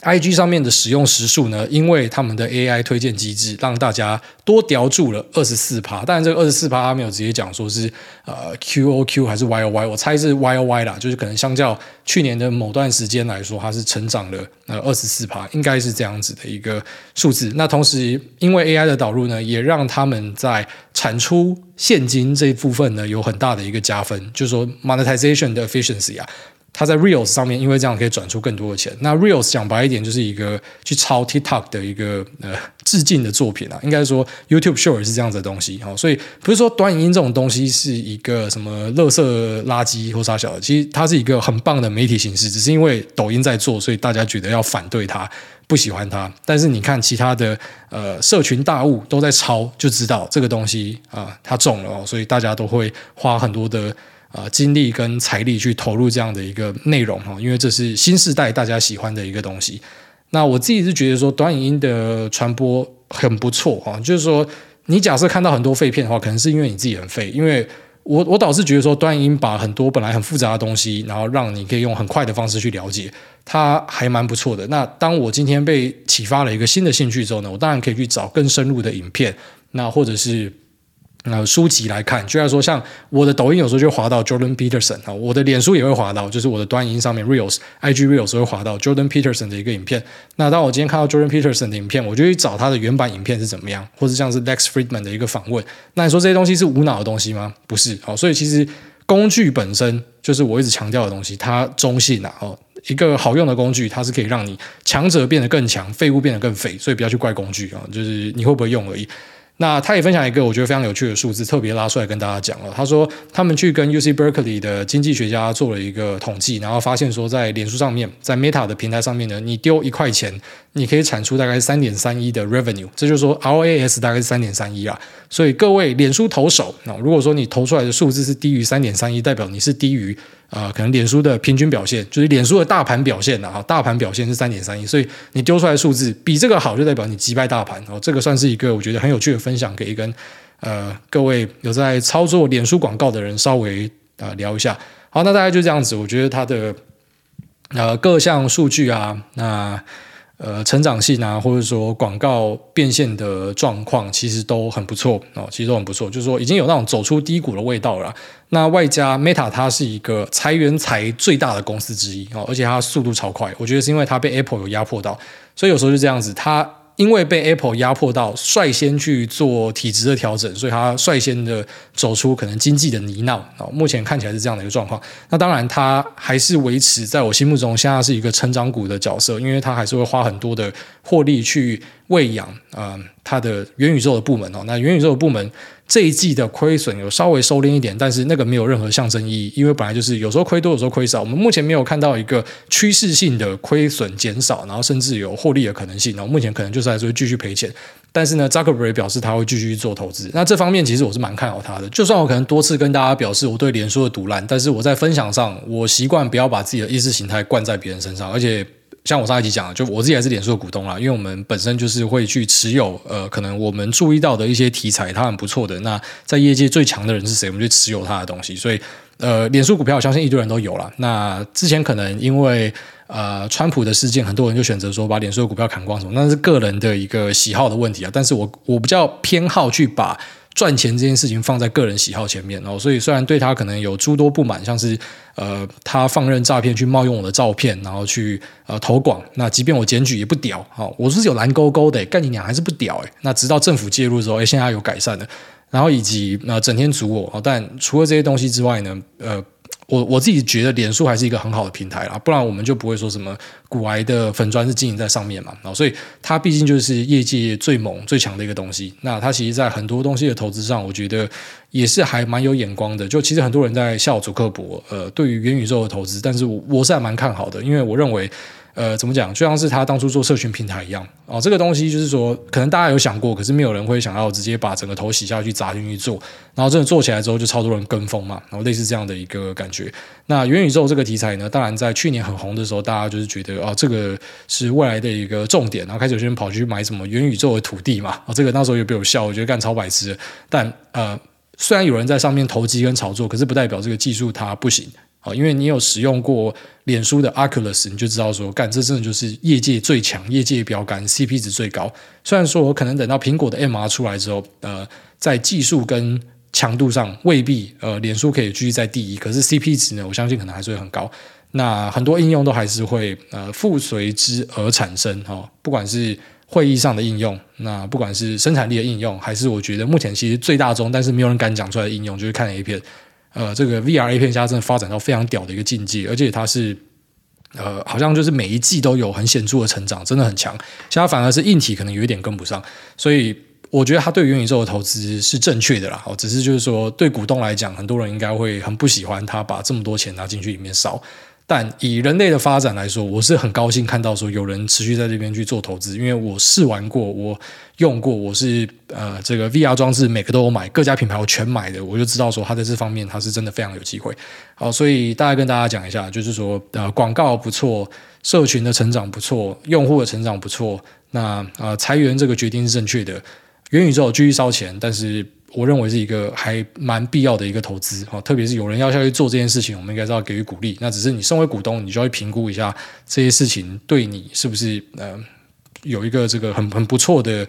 I G 上面的使用时数呢，因为他们的 A I 推荐机制让大家多叼住了 百分之二十四， 当然这个 百分之二十四 他没有直接讲说是、呃、Q O Q 还是 Y O Y， 我猜是 Y O Y 啦，就是可能相较去年的某段时间来说它是成长了、呃、百分之二十四， 应该是这样子的一个数字。那同时因为 A I 的导入呢，也让他们在产出现金这一部分呢有很大的一个加分，就是说 monetization 的 efficiency 啊，他在 Reels 上面因为这样可以转出更多的钱。那 Reels 讲白一点就是一个去抄 TikTok 的一个呃致敬的作品啊，应该说 YouTube Short 是这样子的东西、哦、所以不是说短影音这种东西是一个什么垃圾垃圾或啥小的，其实它是一个很棒的媒体形式，只是因为抖音在做，所以大家觉得要反对它不喜欢它。但是你看其他的呃社群大物都在抄，就知道这个东西啊、呃、它中了、哦、所以大家都会花很多的呃，精力跟财力去投入这样的一个内容，因为这是新世代大家喜欢的一个东西。那我自己是觉得说短影音的传播很不错，就是说你假设看到很多废片的话，可能是因为你自己很废，因为我我倒是觉得说短影音把很多本来很复杂的东西，然后让你可以用很快的方式去了解，它还蛮不错的。那当我今天被启发了一个新的兴趣之后呢，我当然可以去找更深入的影片，那或者是呃，书籍来看，就像说像我的抖音有时候就滑到 Jordan Peterson 啊，我的脸书也会滑到，就是我的短影音上面 Reels、I G Reels 会滑到 Jordan Peterson 的一个影片。那当我今天看到 Jordan Peterson 的影片，我就去找他的原版影片是怎么样，或者像是 Lex Fridman 的一个访问。那你说这些东西是无脑的东西吗？不是。好，所以其实工具本身就是我一直强调的东西，它中性啊。哦，一个好用的工具，它是可以让你强者变得更强，废物变得更废，所以不要去怪工具啊，就是你会不会用而已。那他也分享一个我觉得非常有趣的数字，特别拉出来跟大家讲了。他说他们去跟 U C Berkeley 的经济学家做了一个统计，然后发现说在脸书上面，在 Meta 的平台上面呢，你丢一块钱，你可以产出大概 三点三一 的 revenue， 这就是说 R O A S 大概是 三点三一 啊。所以各位脸书投手，如果说你投出来的数字是低于 三点三一， 代表你是低于呃，可能脸书的平均表现，就是脸书的大盘表现啊，大盘表现是 三点三一， 所以你丢出来的数字比这个好，就代表你击败大盘哦。这个算是一个我觉得很有趣的分享，给跟呃各位有在操作脸书广告的人稍微呃聊一下。好，那大概就这样子，我觉得它的呃各项数据啊，那呃成长性啊，或者说广告变现的状况，其实都很不错哦，其实都很不错，就是说已经有那种走出低谷的味道了啦。那外加 Meta 它是一个裁员裁最大的公司之一，而且它速度超快，我觉得是因为它被 Apple 有压迫到，所以有时候就这样子，它因为被 Apple 压迫到，率先去做体质的调整，所以它率先的走出可能经济的泥淖，目前看起来是这样的一个状况。那当然它还是维持在我心目中现在是一个成长股的角色，因为它还是会花很多的获利去喂养、呃、它的元宇宙的部门。那元宇宙的部门这一季的亏损有稍微收敛一点，但是那个没有任何象征意义，因为本来就是有时候亏多有时候亏少，我们目前没有看到一个趋势性的亏损减少，然后甚至有获利的可能性，然后目前可能就是还是会继续赔钱。但是呢，扎克伯雷表示他会继续做投资，那这方面其实我是蛮看好他的，就算我可能多次跟大家表示我对脸书的赌烂，但是我在分享上我习惯不要把自己的意识形态灌在别人身上，而且像我上一集讲的，就我自己还是脸书的股东啦，因为我们本身就是会去持有呃，可能我们注意到的一些题材，它很不错的，那在业界最强的人是谁，我们就持有他的东西，所以呃，脸书股票我相信一堆人都有啦。那之前可能因为呃，川普的事件，很多人就选择说把脸书的股票砍光什么，那是个人的一个喜好的问题啊，但是我我比较偏好去把赚钱这件事情放在个人喜好前面哦，所以虽然对他可能有诸多不满，像是呃他放任诈骗去冒用我的照片，然后去呃投广，那即便我检举也不屌哦，我是有蓝勾勾的，干你娘还是不屌哎，那直到政府介入之后，哎现在有改善了，然后以及呃整天阻我哦，但除了这些东西之外呢，呃。我, 我自己觉得脸书还是一个很好的平台啦，不然我们就不会说什么股癌的粉专是经营在上面嘛，哦，所以它毕竟就是业界最猛最强的一个东西，那它其实在很多东西的投资上我觉得也是还蛮有眼光的，就其实很多人在笑祖克伯呃，对于元宇宙的投资，但是 我, 我是还蛮看好的，因为我认为呃，怎么讲，就像是他当初做社群平台一样哦，这个东西就是说可能大家有想过，可是没有人会想要直接把整个头洗下去砸进去做，然后真的做起来之后就超多人跟风嘛，然后类似这样的一个感觉。那元宇宙这个题材呢，当然在去年很红的时候，大家就是觉得哦，这个是未来的一个重点，然后开始有些人跑去买什么元宇宙的土地嘛，哦，这个那时候也被我笑，我觉得干超白痴的，但呃，虽然有人在上面投机跟炒作，可是不代表这个技术它不行，因为你有使用过脸书的 Oculus， 你就知道说干这真的就是业界最强，业界标杆， C P 值最高，虽然说可能等到苹果的 M R 出来之后呃，在技术跟强度上未必呃，脸书可以继续在第一，可是 C P 值呢我相信可能还是会很高，那很多应用都还是会呃附随之而产生，哦，不管是会议上的应用，那不管是生产力的应用，还是我觉得目前其实最大宗但是没有人敢讲出来的应用，就是看 A 片呃，这个 V R A 片现在真的发展到非常屌的一个境界，而且它是呃，好像就是每一季都有很显著的成长，真的很强。现在反而是硬体可能有一点跟不上，所以我觉得他对元宇宙的投资是正确的啦。哦，只是就是说对股东来讲，很多人应该会很不喜欢他把这么多钱拿进去里面烧。但以人类的发展来说，我是很高兴看到说有人持续在这边去做投资，因为我试玩过，我用过，我是呃这个 V R 装置每个都有买，各家品牌我全买的，我就知道说它在这方面它是真的非常有机会。好，所以大概跟大家讲一下，就是说呃广告不错，社群的成长不错，用户的成长不错，那呃裁员这个决定是正确的，元宇宙继续烧钱，但是我认为是一个还蛮必要的一个投资，特别是有人要下去做这件事情，我们应该是要给予鼓励，那只是你身为股东，你就要去评估一下这些事情对你是不是呃有一个这个很很不错的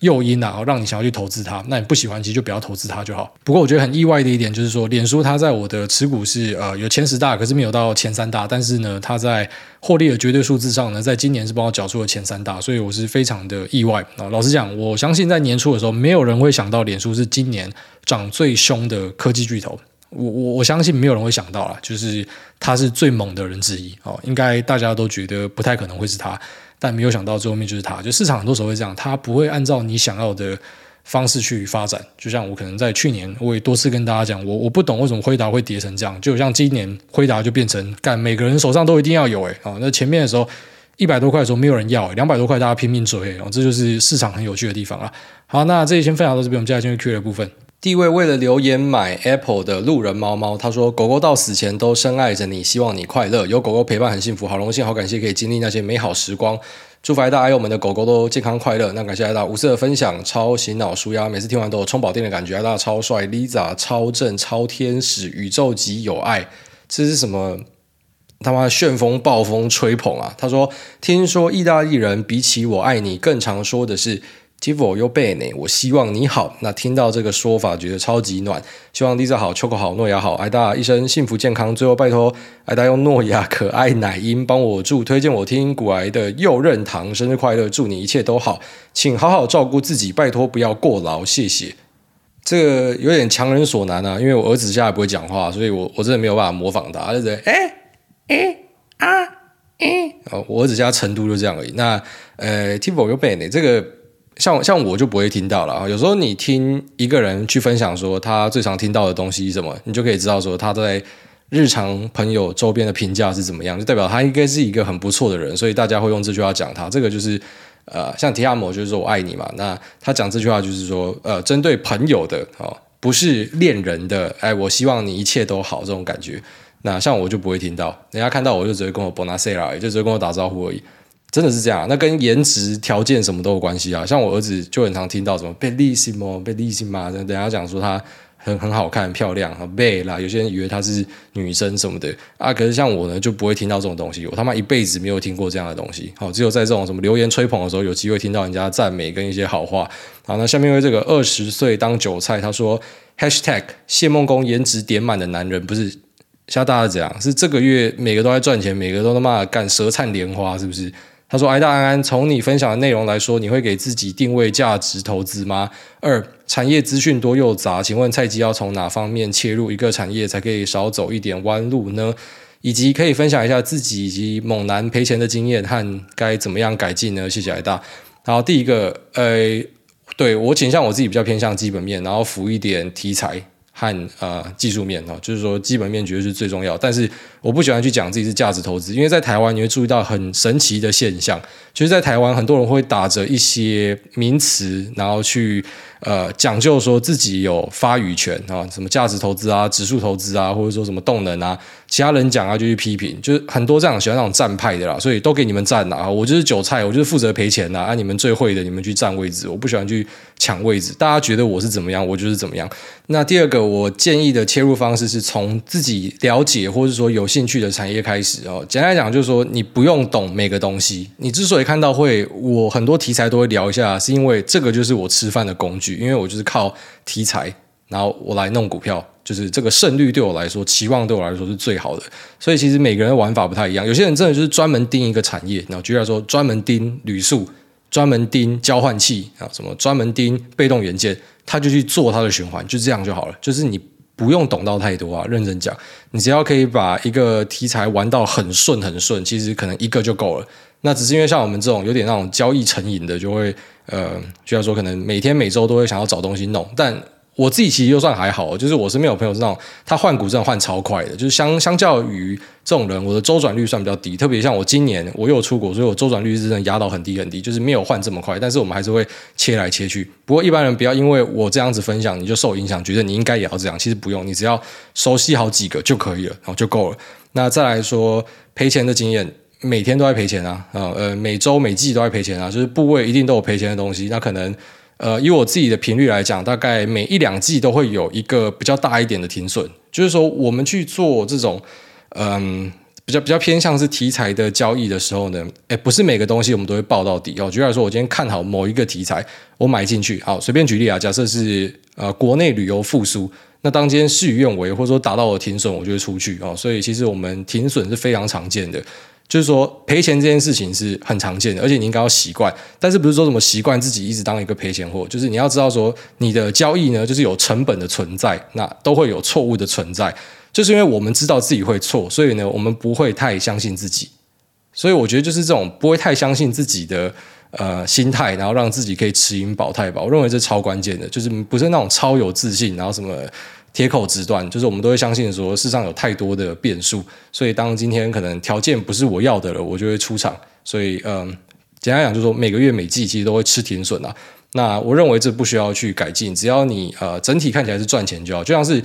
诱因啊，让你想要去投资它，那你不喜欢其实就不要投资它就好。不过我觉得很意外的一点就是说，脸书它在我的持股是呃有前十大，可是没有到前三大，但是呢它在获利的绝对数字上呢，在今年是帮我缴出了前三大，所以我是非常的意外。哦，老实讲，我相信在年初的时候，没有人会想到脸书是今年涨最凶的科技巨头，我我我相信没有人会想到啦，就是他是最猛的人之一，哦，应该大家都觉得不太可能会是他。但没有想到最后面就是它，就市场很多时候会这样，它不会按照你想要的方式去发展。就像我可能在去年我也多次跟大家讲，我我不懂为什么辉达会跌成这样，就像今年辉达就变成干每个人手上都一定要有、欸哦、那前面的时候一百多块的时候没有人要、欸、两百多块大家拼命追、欸哦、这就是市场很有趣的地方啦。好，那这一先分享到这边，我们接下来进入 Q A 的部分。第一位为了留言买 Apple 的路人猫猫，他说狗狗到死前都深爱着你，希望你快乐，有狗狗陪伴很幸福，好荣幸好感谢可以经历那些美好时光，祝福爱大爱我们的狗狗都健康快乐。那感谢爱大无私的分享，超洗脑舒压，每次听完都有充饱电的感觉，爱大超帅 Lisa 超正超天使宇宙级有爱，这是什么他妈旋风暴风吹捧啊。他说听说意大利人比起我爱你更常说的是Ti voglio bene， 我希望你好。那听到这个说法觉得超级暖，希望 Lisa 好 Choco 好诺亚好，爱大一生幸福健康。最后拜托爱大用诺亚可爱奶音帮我祝推荐我听古癌的右任堂生日快乐，祝你一切都好，请好好照顾自己，拜托不要过劳，谢谢。这个有点强人所难啊，因为我儿子现在不会讲话，所以 我, 我真的没有办法模仿他，就觉得哎哎啊哎、哦、我儿子现在程度就这样而已。那呃 Ti voglio bene 这个像, 像我就不会听到了。有时候你听一个人去分享说他最常听到的东西是什么，你就可以知道说他在日常朋友周边的评价是怎么样，就代表他应该是一个很不错的人，所以大家会用这句话讲他。这个就是呃，像提亚摩就是说我爱你嘛，那他讲这句话就是说呃，针对朋友的、哦、不是恋人的哎，我希望你一切都好这种感觉。那像我就不会听到，人家看到我就只会跟我 Bonasera 也就只会跟我打招呼而已，真的是这样、啊、那跟颜值条件什么都有关系啊。像我儿子就很常听到什么 Bellissimo Bellissima， 等下讲说她 很, 很好看很漂亮 Bella， 有些人以为她是女生什么的啊。可是像我呢就不会听到这种东西，我他妈一辈子没有听过这样的东西、哦、只有在这种什么留言吹捧的时候有机会听到人家赞美跟一些好话。好，那下面为这个二十岁当韭菜，他说 Hashtag 谢梦工颜值点满的男人，不是现在大家怎样，是这个月每个都在赚钱，每个都他妈干舌灿莲花是不是。他说：“哎，大安安，从你分享的内容来说，你会给自己定位价值投资吗？二，产业资讯多又杂，请问菜鸡要从哪方面切入一个产业才可以少走一点弯路呢？以及可以分享一下自己以及猛男赔钱的经验和该怎么样改进呢？谢谢哎大。然后第一个，呃，对我倾向我自己比较偏向基本面，然后辅一点题材。”和、呃、技术面、哦、就是说基本面绝对是最重要，但是我不喜欢去讲自己是价值投资，因为在台湾你会注意到很神奇的现象，就是在台湾很多人会打着一些名词然后去呃讲究说自己有发语权、哦、什么价值投资啊指数投资啊或者说什么动能啊，其他人讲啊就去批评，就是很多这样喜欢那种站派的啦，所以都给你们站啦，我就是韭菜，我就是负责赔钱啦、啊、你们最会的你们去占位置，我不喜欢去抢位置，大家觉得我是怎么样我就是怎么样。那第二个我建议的切入方式是从自己了解或者说有兴趣的产业开始、哦、简单来讲就是说你不用懂每个东西，你之所以看到会我很多题材都会聊一下，是因为这个就是我吃饭的工具，因为我就是靠题材然后我来弄股票，就是这个胜率对我来说期望对我来说是最好的，所以其实每个人的玩法不太一样，有些人真的就是专门盯一个产业，然后举例来说专门盯铝塑专门盯交换器什么专门盯被动元件，他就去做他的循环，就这样就好了，就是你不用懂到太多啊，认真讲你只要可以把一个题材玩到很顺很顺，其实可能一个就够了。那只是因为像我们这种有点那种交易成瘾的就会呃，就要说可能每天每周都会想要找东西弄，但我自己其实就算还好，就是我身边有朋友是那种他换股真的换超快的，就是相相较于这种人我的周转率算比较低，特别像我今年我又有出国，所以我周转率是真的压到很低很低，就是没有换这么快，但是我们还是会切来切去。不过一般人不要因为我这样子分享你就受影响，觉得你应该也要这样，其实不用，你只要熟悉好几个就可以了，然后就够了。那再来说赔钱的经验，每天都在赔钱啊，呃，每周每季都在赔钱啊，就是部位一定都有赔钱的东西，那可能呃，以我自己的频率来讲，大概每一两季都会有一个比较大一点的停损，就是说我们去做这种嗯、呃比较比较偏向是题材的交易的时候呢，欸、不是每个东西我们都会抱到底哦。举例来说，我今天看好某一个题材，我买进去，好，随便举例啊，假设是呃国内旅游复苏，那当今天事与愿违，或者说达到我停损，我就会出去哦。所以其实我们停损是非常常见的，就是说赔钱这件事情是很常见的，而且你应该要习惯，但是不是说什么习惯自己一直当一个赔钱货，就是你要知道说你的交易呢，就是有成本的存在，那都会有错误的存在。就是因为我们知道自己会错，所以呢，我们不会太相信自己。所以我觉得就是这种不会太相信自己的呃心态，然后让自己可以持盈保泰吧。我认为这超关键的，就是不是那种超有自信，然后什么铁口直断，就是我们都会相信说世上有太多的变数，所以当今天可能条件不是我要的了，我就会出场。所以嗯、呃，简单讲就是说每个月每季其实都会吃停损啊。那我认为这不需要去改进，只要你呃整体看起来是赚钱就好，就像是。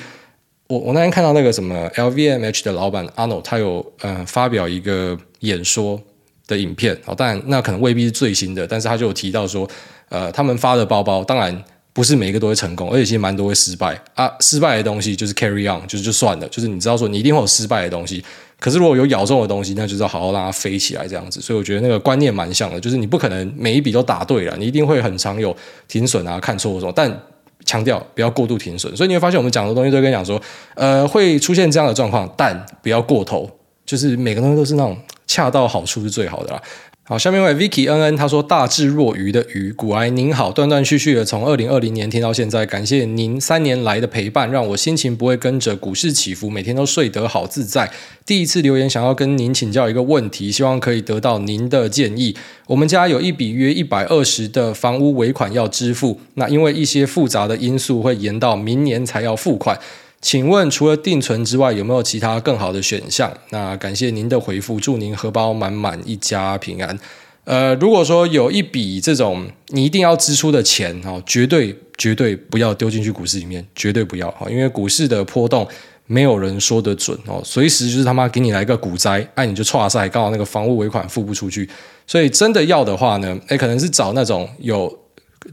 我, 我那天看到那个什么 L V M H 的老板 Arnold， 他有、呃、发表一个演说的影片，哦，当然那可能未必是最新的，但是他就有提到说，呃，他们发的包包当然不是每一个都会成功，而且其实蛮多会失败啊。失败的东西就是 carry on， 就是就算了，就是你知道说你一定会有失败的东西，可是如果有咬中的东西，那就是要好好让它飞起来这样子。所以我觉得那个观念蛮像的，就是你不可能每一笔都打对了，你一定会很常有停损啊、看错什么，但。强调不要过度停损，所以你会发现我们讲的东西都跟你讲说，呃，会出现这样的状况，但不要过头，就是每个东西都是那种恰到好处是最好的啦。好，下面一位 Vicky N N 他说：“大智若愚的愚，古埃您好，断断续续的从二零二零年听到现在，感谢您三年来的陪伴，让我心情不会跟着股市起伏，每天都睡得好自在。第一次留言，想要跟您请教一个问题，希望可以得到您的建议。我们家有一笔约一百二十的房屋尾款要支付，那因为一些复杂的因素，会延到明年才要付款。”请问除了定存之外，有没有其他更好的选项？那感谢您的回复，祝您荷包满满，一家平安。呃，如果说有一笔这种你一定要支出的钱，哦，绝对绝对不要丢进去股市里面，绝对不要，哦，因为股市的波动没有人说得准，哦，随时就是他妈给你来个股灾，哎，你就挫赛，刚好那个房屋尾款付不出去，所以真的要的话呢，哎，可能是找那种有。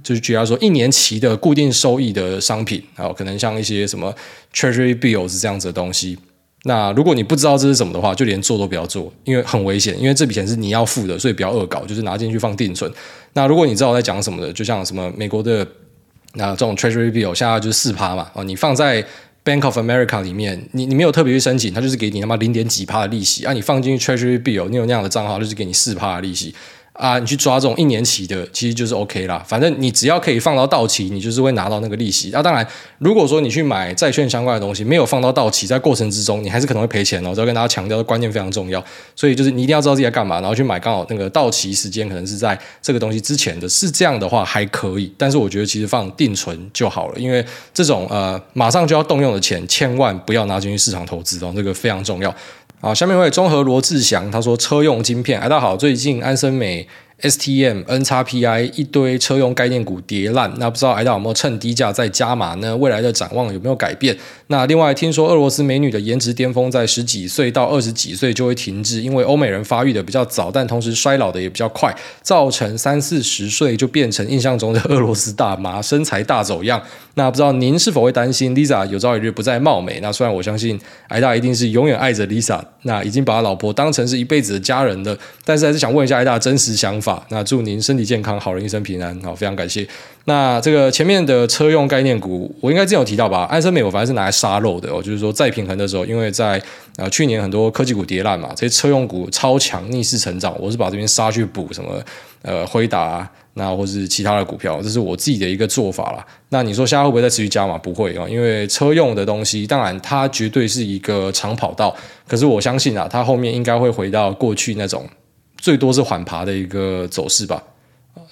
就是举例说，一年期的固定收益的商品，哦，可能像一些什么 treasury bills 这样子的东西。那如果你不知道这是什么的话，就连做都不要做，因为很危险。因为这笔钱是你要付的，所以不要恶搞，就是拿进去放定存。那如果你知道我在讲什么的，就像什么美国的那这种 treasury bill， 现在就是 百分之四 嘛，哦，你放在 Bank of America 里面，你你没有特别去申请，它就是给你他妈零点几趴的利息啊。你放进去 treasury bill， 你有那样的账号，就是给你 百分之四 的利息。啊，你去抓这种一年期的，其实就是 OK 啦。反正你只要可以放到到期，你就是会拿到那个利息。啊，当然，如果说你去买债券相关的东西，没有放到到期，在过程之中，你还是可能会赔钱哦。这要跟大家强调的观念非常重要。所以就是你一定要知道自己在干嘛，然后去买刚好那个到期时间可能是在这个东西之前的。是这样的话还可以，但是我觉得其实放定存就好了，因为这种呃马上就要动用的钱，千万不要拿进去市场投资哦，这个非常重要。好，下面一位中和罗志祥，他说车用晶片，哎，大家好，最近安森美 S T M N X P I 一堆车用概念股跌烂，那不知道哎大家有没有趁低价再加码呢？未来的展望有没有改变？那另外听说俄罗斯美女的颜值巅峰在十几岁到二十几岁就会停滞，因为欧美人发育的比较早，但同时衰老的也比较快，造成三四十岁就变成印象中的俄罗斯大妈，身材大走样。那不知道您是否会担心 Lisa 有朝一日不再貌美？那虽然我相信艾大一定是永远爱着 Lisa， 那已经把她老婆当成是一辈子的家人了，但是还是想问一下艾大真实想法。那祝您身体健康，好人一生平安。好，非常感谢。那这个前面的车用概念股，我应该之前有提到吧？安森美我反正是拿来杀肉的，哦，就是说再平衡的时候，因为在、呃、去年很多科技股跌烂嘛，这些车用股超强逆势成长，我是把这边杀去补什么呃辉达、啊。那或是其他的股票，这是我自己的一个做法啦。那你说现在会不会再持续加码？不会啊，因为车用的东西，当然它绝对是一个长跑道，可是我相信啊，它后面应该会回到过去那种最多是缓爬的一个走势吧。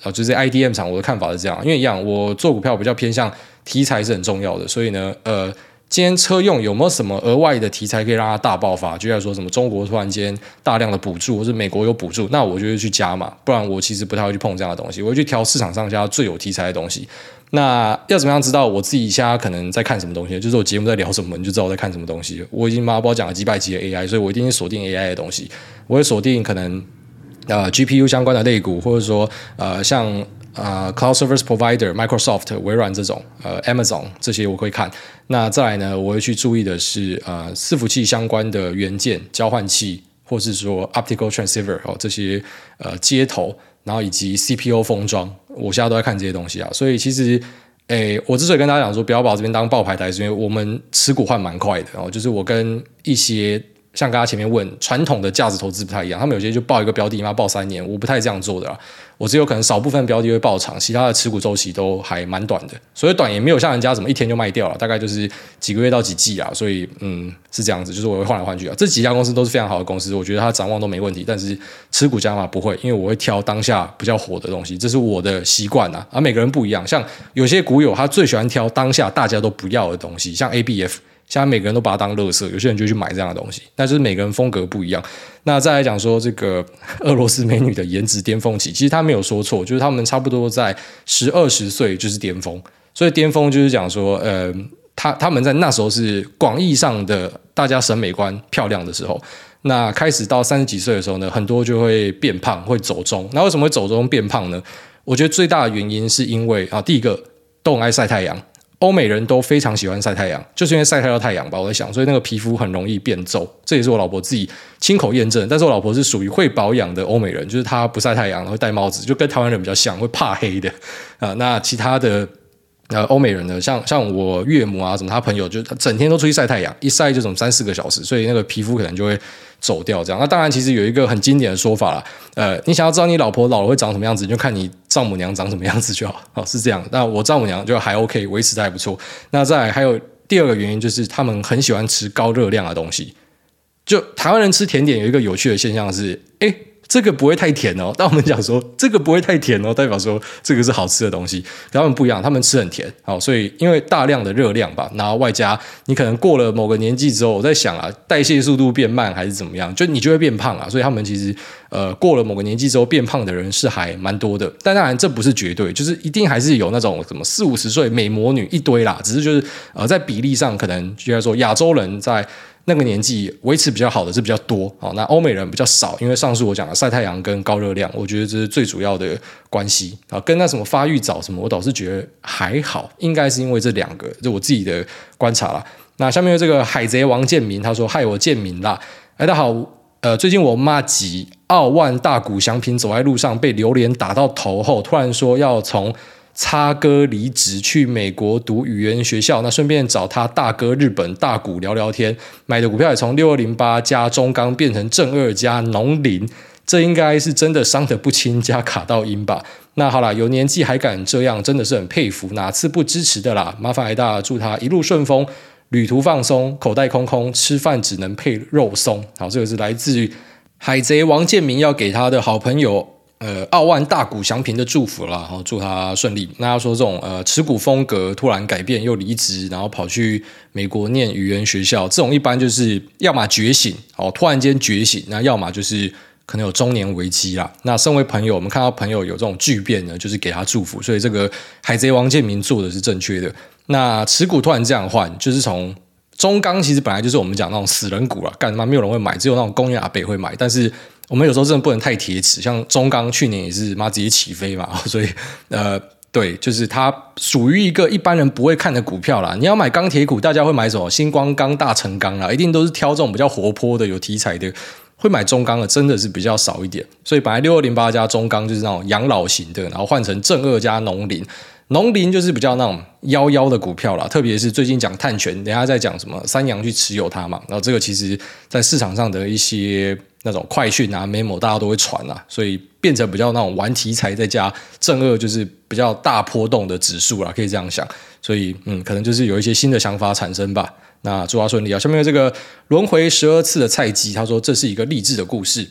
啊，就是 I D M 厂，我的看法是这样，因为一样，我做股票比较偏向题材是很重要的，所以呢，呃。今天车用有没有什么额外的题材可以让它大爆发？就像说什么中国突然间大量的补助，或是美国有补助，那我就会去加嘛，不然我其实不太会去碰这样的东西，我会去挑市场上下最有题材的东西。那要怎么样知道我自己现在可能在看什么东西？就是我节目在聊什么，你就知道我在看什么东西。我已经妈不知道讲了几百集的 A I， 所以我一定是锁定 A I 的东西，我会锁定可能呃 G P U 相关的类股，或者说呃像。呃 Cloud Service Provider Microsoft 微软这种呃 Amazon 这些我会看。那再来呢，我会去注意的是呃伺服器相关的元件交换器，或是说 Optical Transceiver、哦、这些呃接头，然后以及 C P U 封装，我现在都在看这些东西啊。所以其实诶，我之所以跟大家讲说不要把这边当爆牌台，是因为我们持股换蛮快的、哦、就是我跟一些像刚刚前面问传统的价值投资不太一样，他们有些就报一个标的嘛，报三年，我不太这样做的啦。我只有可能少部分标的会爆长，其他的持股周期都还蛮短的，所以短也没有像人家怎么一天就卖掉了，大概就是几个月到几季啊。所以嗯，是这样子，就是我会换来换去啊。这几家公司都是非常好的公司，我觉得它展望都没问题，但是持股加码不会，因为我会挑当下比较火的东西，这是我的习惯啊。啊，每个人不一样，像有些股友他最喜欢挑当下大家都不要的东西，像 A B F。现在每个人都把它当垃圾，有些人就去买这样的东西，那就是每个人风格不一样。那再来讲说这个俄罗斯美女的颜值巅峰期，其实他没有说错，就是他们差不多在十二十岁就是巅峰，所以巅峰就是讲说呃他他们在那时候是广义上的大家审美观漂亮的时候。那开始到三十几岁的时候呢，很多就会变胖，会走中。那为什么会走中变胖呢？我觉得最大的原因是因为啊，第一个都很爱晒太阳，欧美人都非常喜欢晒太阳，就是因为晒太到太阳吧，我在想，所以那个皮肤很容易变皱，这也是我老婆自己亲口验证。但是我老婆是属于会保养的欧美人，就是她不晒太阳，然后戴帽子，就跟台湾人比较像，会怕黑的啊、呃。那其他的呃欧美人呢，像像我岳母啊，什么她朋友，就整天都出去晒太阳，一晒就怎么三四个小时，所以那个皮肤可能就会走掉这样。那当然，其实有一个很经典的说法啦，呃，你想要知道你老婆老了会长什么样子，你就看你丈母娘长什么样子就好，哦，是这样。那我丈母娘就还 OK， 维持的还不错。那再来还有第二个原因就是他们很喜欢吃高热量的东西。就台湾人吃甜点有一个有趣的现象是，哎，这个不会太甜哦。但我们讲说这个不会太甜哦，代表说这个是好吃的东西。可他们不一样，他们吃很甜，好，所以因为大量的热量吧，然后外加你可能过了某个年纪之后，我在想啊，代谢速度变慢还是怎么样，就你就会变胖啊。所以他们其实呃过了某个年纪之后变胖的人是还蛮多的，但当然这不是绝对，就是一定还是有那种什么四五十岁美魔女一堆啦，只是就是呃在比例上可能就像说亚洲人在那个年纪维持比较好的是比较多，好，那欧美人比较少，因为上述我讲的晒太阳跟高热量，我觉得这是最主要的关系啊。跟那什么发育早什么，我倒是觉得还好，应该是因为这两个，这我自己的观察啦。那下面有这个海贼王建民，他说：“害我建民啦！哎，大家好，呃，最近我妈急傲万大谷翔平走在路上被榴莲打到头后，突然说要从擦哥离职去美国读语言学校，那顺便找他大哥日本大谷聊聊天，买的股票也从六二零八加中钢变成正二加农林，这应该是真的伤得不轻加卡到阴吧。那好啦，有年纪还敢这样，真的是很佩服，哪次不支持的啦，麻烦海大祝他一路顺风，旅途放松，口袋空空，吃饭只能配肉松。”好，这个是来自于海贼王建民要给他的好朋友呃，傲万大谷翔平的祝福啦，哦，祝他顺利。那他说这种呃持股风格突然改变又离职，然后跑去美国念语言学校，这种一般就是要么觉醒，哦，突然间觉醒，那要么就是可能有中年危机啦。那身为朋友，我们看到朋友有这种巨变呢，就是给他祝福。所以这个海贼王建民做的是正确的。那持股突然这样换，就是从中钢其实本来就是我们讲那种死人股啦，干嘛没有人会买，只有那种工业阿伯会买。但是我们有时候真的不能太铁齿，像中钢去年也是妈直接起飞嘛，所以呃，对，就是它属于一个一般人不会看的股票啦。你要买钢铁股，大家会买什么？新光钢、大成钢啦，一定都是挑这种比较活泼的、有题材的。会买中钢的真的是比较少一点，所以本来六二零八加中钢就是那种养老型的，然后换成正二加农林。农林就是比较那种妖妖的股票啦，特别是最近讲碳权，等一下再讲什么三洋去持有它嘛，然后这个其实在市场上的一些那种快讯啊 memo 大家都会传啦，所以变成比较那种玩题材再加正二就是比较大波动的指数啦，可以这样想。所以嗯，可能就是有一些新的想法产生吧，那祝他顺利啊。下面有这个轮回十二次的菜鸡，他说这是一个励志的故事。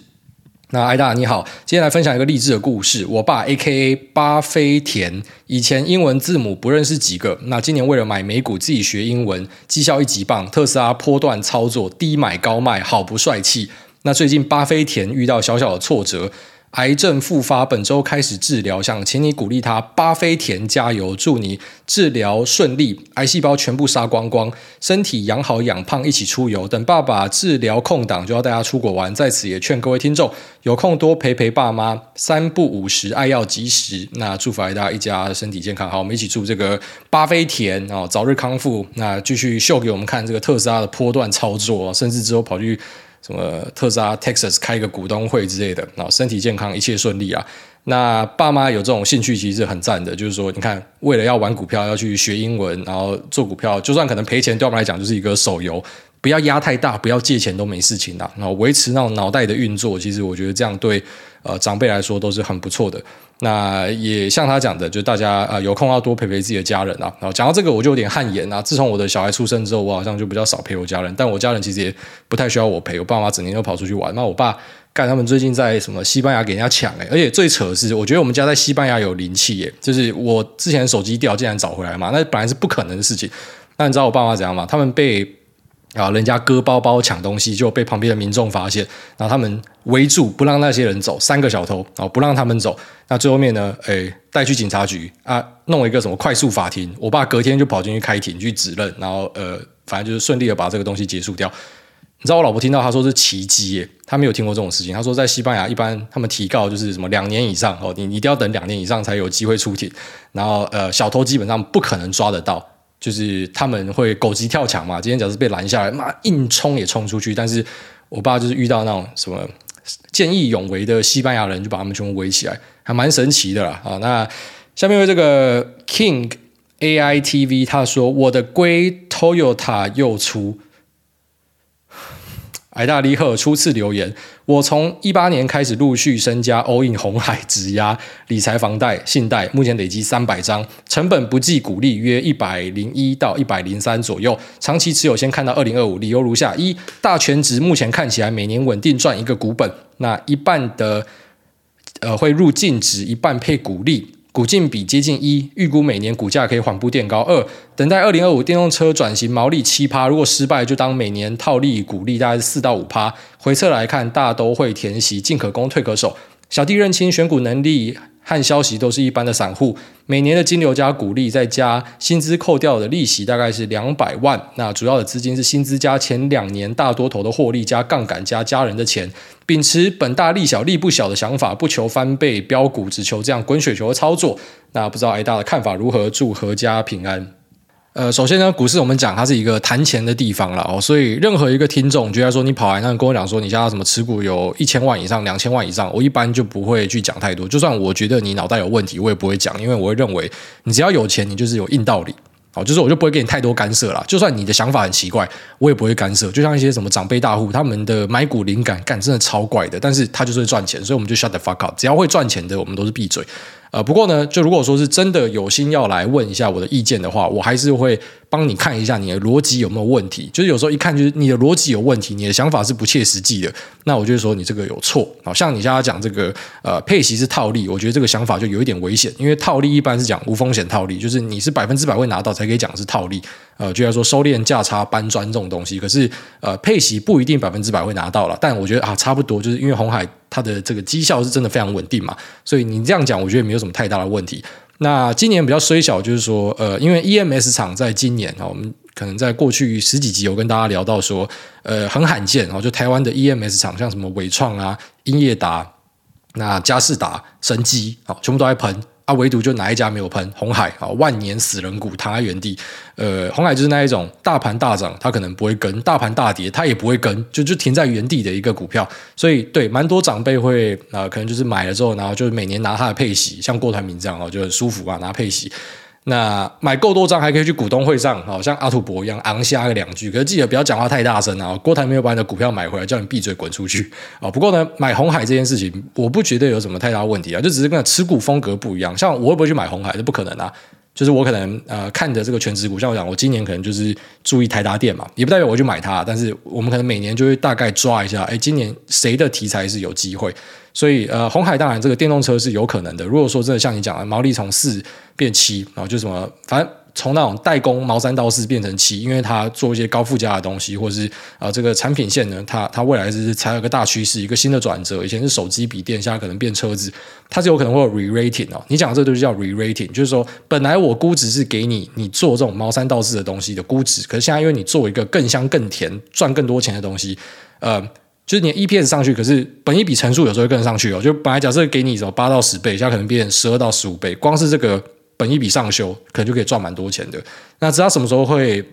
那艾大你好，今天来分享一个励志的故事。我爸 A K A 巴菲田以前英文字母不认识几个，那今年为了买美股自己学英文，绩效一级棒，特斯拉波段操作，低买高卖，好不帅气。那最近巴菲田遇到小小的挫折，癌症复发，本周开始治疗，想请你鼓励他，巴菲田加油，祝你治疗顺利，癌细胞全部杀光光，身体养好养胖，一起出游。等爸爸治疗空档就要带他出国玩，在此也劝各位听众有空多陪陪爸妈，三不五时爱要及时。那祝福大家一家身体健康。好，我们一起祝这个巴菲田、哦、早日康复，那继续秀给我们看这个特斯拉的波段操作，甚至之后跑去什么特斯拉 Texas 开个股东会之类的，然后身体健康，一切顺利啊！那爸妈有这种兴趣其实是很赞的，就是说你看为了要玩股票要去学英文，然后做股票，就算可能赔钱对我们来讲就是一个手游，不要压太大，不要借钱都没事情啦，然后维持那种脑袋的运作，其实我觉得这样对呃长辈来说都是很不错的。那也像他讲的，就大家呃有空要多陪陪自己的家人啊。然后讲到这个我就有点汗颜啊，自从我的小孩出生之后，我好像就比较少陪我家人，但我家人其实也不太需要我陪，我爸妈整天都跑出去玩。那我爸干他们最近在什么西班牙给人家抢、欸、而且最扯的是我觉得我们家在西班牙有灵气耶，就是我之前手机掉竟然找回来嘛，那本来是不可能的事情。那你知道我爸妈怎样吗？他们被啊，人家割包包抢东西，就被旁边的民众发现，然后他们围住不让那些人走，三个小偷，然后不让他们走。那最后面呢，诶，带去警察局啊，弄一个什么快速法庭。我爸隔天就跑进去开庭去指认，然后呃，反正就是顺利的把这个东西结束掉。你知道我老婆听到她说是奇迹耶，她没有听过这种事情。她说在西班牙一般他们提告就是什么两年以上哦，你一定要等两年以上才有机会出庭，然后呃，小偷基本上不可能抓得到。就是他们会狗急跳墙嘛，今天假设被拦下来，妈硬冲也冲出去。但是我爸就是遇到那种什么见义勇为的西班牙人，就把他们全部围起来，还蛮神奇的啦。啊，那下面有这个 King A I T V， 他说我的龟 Toyota 又出。艾大利赫初次留言，我从二零一八年开始陆续身家 all in 红海质押理财房贷信贷，目前累积三百张，成本不计股利约一百零一到一百零三左右，长期持有先看到二零二五，理由如下：一、大全值目前看起来每年稳定赚一个股本，那一半的呃会入净值，一半配股利，股净比接近一，预估每年股价可以缓步垫高。二、等待二零二五电动车转型毛利 百分之七， 如果失败就当每年套利股利大概是 百分之四到百分之五， 回撤来看大都会填息，进可攻退可守。小弟认清选股能力和消息都是一般的散户，每年的金流加股利再加薪资扣掉的利息大概是两百万，那主要的资金是薪资加前两年大多头的获利加杠杆加家人的钱，秉持本大利小利不小的想法，不求翻倍标股，只求这样滚雪球的操作。那不知道挨大的看法如何？祝阖家平安。呃，首先呢，股市我们讲它是一个谈钱的地方啦、哦、所以任何一个听众觉得说你跑来那跟我讲说你现在什么持股有一千万以上、两千万以上，我一般就不会去讲太多。就算我觉得你脑袋有问题，我也不会讲，因为我会认为你只要有钱，你就是有硬道理。好，就是我就不会给你太多干涉啦，就算你的想法很奇怪，我也不会干涉。就像一些什么长辈大户，他们的买股灵感干真的超怪的，但是他就是会赚钱，所以我们就 shut the fuck up。只要会赚钱的，我们都是闭嘴。呃，不过呢，就如果说是真的有心要来问一下我的意见的话，我还是会帮你看一下你的逻辑有没有问题。就是有时候一看就是你的逻辑有问题，你的想法是不切实际的，那我就说你这个有错。好像你现在讲这个呃配息是套利，我觉得这个想法就有一点危险，因为套利一般是讲无风险套利，就是你是百分之百会拿到才可以讲是套利。呃，就像说收敛价差、搬砖这种东西，可是呃配息不一定百分之百会拿到了，但我觉得啊差不多，就是因为鸿海它的这个绩效是真的非常稳定嘛，所以你这样讲，我觉得没有什么太大的问题。那今年比较衰小，就是说呃，因为 E M S 厂在今年我们可能在过去十几集有跟大家聊到说，呃，很罕见哦，就台湾的 E M S 厂像什么伟创啊、英业达、那佳士达、神机啊，全部都在喷。啊，唯独就哪一家没有喷？鸿海啊，万年死人股躺在原地。呃，鸿海就是那一种大盘大涨，它可能不会跟；大盘大跌，它也不会跟，就就停在原地的一个股票。所以，对，蛮多长辈会啊、呃，可能就是买了之后，然后就是每年拿它的配息，像郭台铭这样哦，就很舒服啊，拿配息。那买够多张还可以去股东会上，好像阿土伯一样昂下个两句，可是记得不要讲话太大声啊！郭台铭又把你的股票买回来，叫你闭嘴滚出去啊！不过呢，买鸿海这件事情，我不觉得有什么太大问题啊，就只是跟持股风格不一样。像我会不会去买鸿海，这不可能啊！就是我可能呃看的这个全职股，像我讲，我今年可能就是注意台达电嘛，也不代表我去买它，但是我们可能每年就会大概抓一下，哎，今年谁的题材是有机会？所以呃，鸿海当然这个电动车是有可能的。如果说真的像你讲的，毛利从四变七，然后就什么，反正从那种代工毛三到四变成七，因为它做一些高附加的东西，或是啊、呃、这个产品线呢，它它未来是才有个大趋势，一个新的转折。以前是手机、笔电，现在可能变车子，它是有可能会有 re-rating 哦。你讲的这就是叫 re-rating， 就是说本来我估值是给你你做这种毛三到四的东西的估值，可是现在因为你做一个更香更甜、赚更多钱的东西，呃。就是你的 E P S 上去，可是本益比乘数有时候会跟上去哦。就本来假设给你什么八到十倍，现在可能变成十二到十五倍，光是这个本益比上修，可能就可以赚蛮多钱的。那知道什么时候会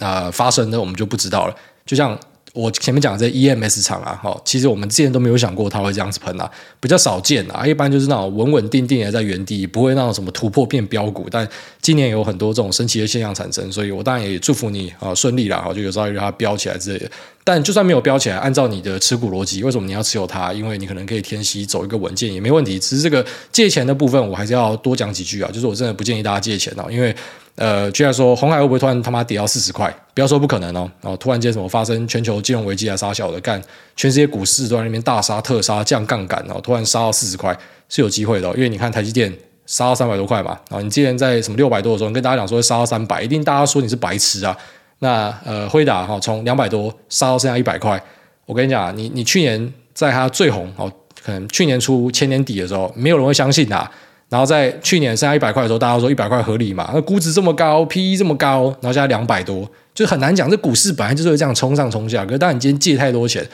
呃发生呢？我们就不知道了。就像我前面讲的这 E M S 厂啊，其实我们之前都没有想过它会这样子喷啊，比较少见啊，一般就是那种稳稳定定的在原地，不会那种什么突破变标股，但今年有很多这种神奇的现象产生，所以我当然也祝福你啊顺利啦，就有时候让它飙起来之类的。但就算没有标起来，按照你的持股逻辑，为什么你要持有它？因为你可能可以填息走一个稳健也没问题。只是这个借钱的部分，我还是要多讲几句啊。就是我真的不建议大家借钱啊，因为呃，居然说鸿海会不会突然他妈跌到四十块？不要说不可能哦。然后突然间什么发生全球金融危机啊，杀小的干，全世界股市都在那边大杀特杀降杠杆，然后突然杀到四十块是有机会的哦，因为你看台积电。杀到三百多块嘛，然后你之前在什么六百多的时候，你跟大家讲说杀到三百，一定大家说你是白痴啊。那呃，辉达哈从两百多杀到剩下一百块，我跟你讲、啊，你你去年在它最红哦，可能去年初前年底的时候，没有人会相信啊。然后在去年剩下一百块的时候，大家说一百块合理嘛，那估值这么高 ，P E 这么高，然后现在两百多，就很难讲。这股市本来就是会这样冲上冲下，可是当然你今天借太多钱。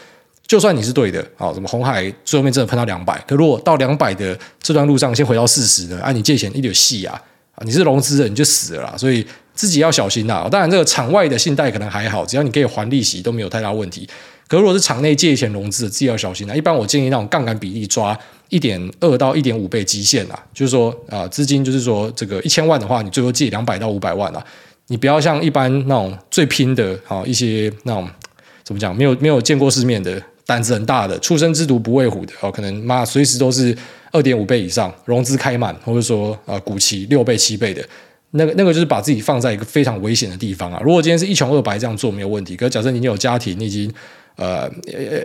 就算你是对的，好、哦，什么鸿海最后面真的喷到两百，可如果到两百的这段路上先回到四十呢？啊，你借钱一点戏啊，你是融资人你就死了啦，所以自己要小心啦、啊。当然，这个场外的信贷可能还好，只要你可以还利息都没有太大问题。可如果是场内借钱融资，自己要小心啦、啊。一般我建议那种杠杆比例抓一点二到一点五倍极限啦，就是说啊、呃，资金就是说这个一千万的话，你最后借两百到五百万啦，你不要像一般那种最拼的，好、哦、一些那种怎么讲，没有没有见过世面的。胆子很大的，初生之犊不畏虎的、哦、可能妈随时都是 二点五 倍以上，融资开满，或者说、呃、股期六倍七倍的、那个、那个就是把自己放在一个非常危险的地方啊。如果今天是一穷二白这样做没有问题，可是假设你有家庭，你已经、呃、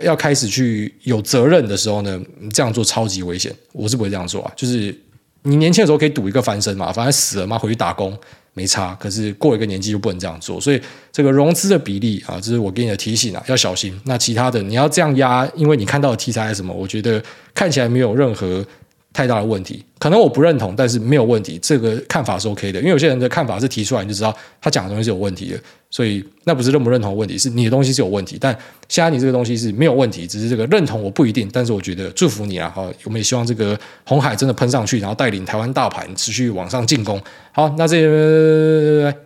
要开始去有责任的时候呢，这样做超级危险，我是不会这样做啊。就是你年轻的时候可以赌一个翻身嘛，反正死了嘛回去打工没差，可是过一个年纪就不能这样做，所以这个融资的比例啊，这是我给你的提醒啊，要小心。那其他的你要这样压，因为你看到的题材是什么，我觉得看起来没有任何太大的问题，可能我不认同，但是没有问题，这个看法是 OK 的，因为有些人的看法是提出来你就知道他讲的东西是有问题的，所以那不是认不认同的问题，是你的东西是有问题，但现在你这个东西是没有问题，只是这个认同我不一定，但是我觉得祝福你啦，好，我们也希望这个鸿海真的喷上去，然后带领台湾大盘持续往上进攻。好，那这拜拜。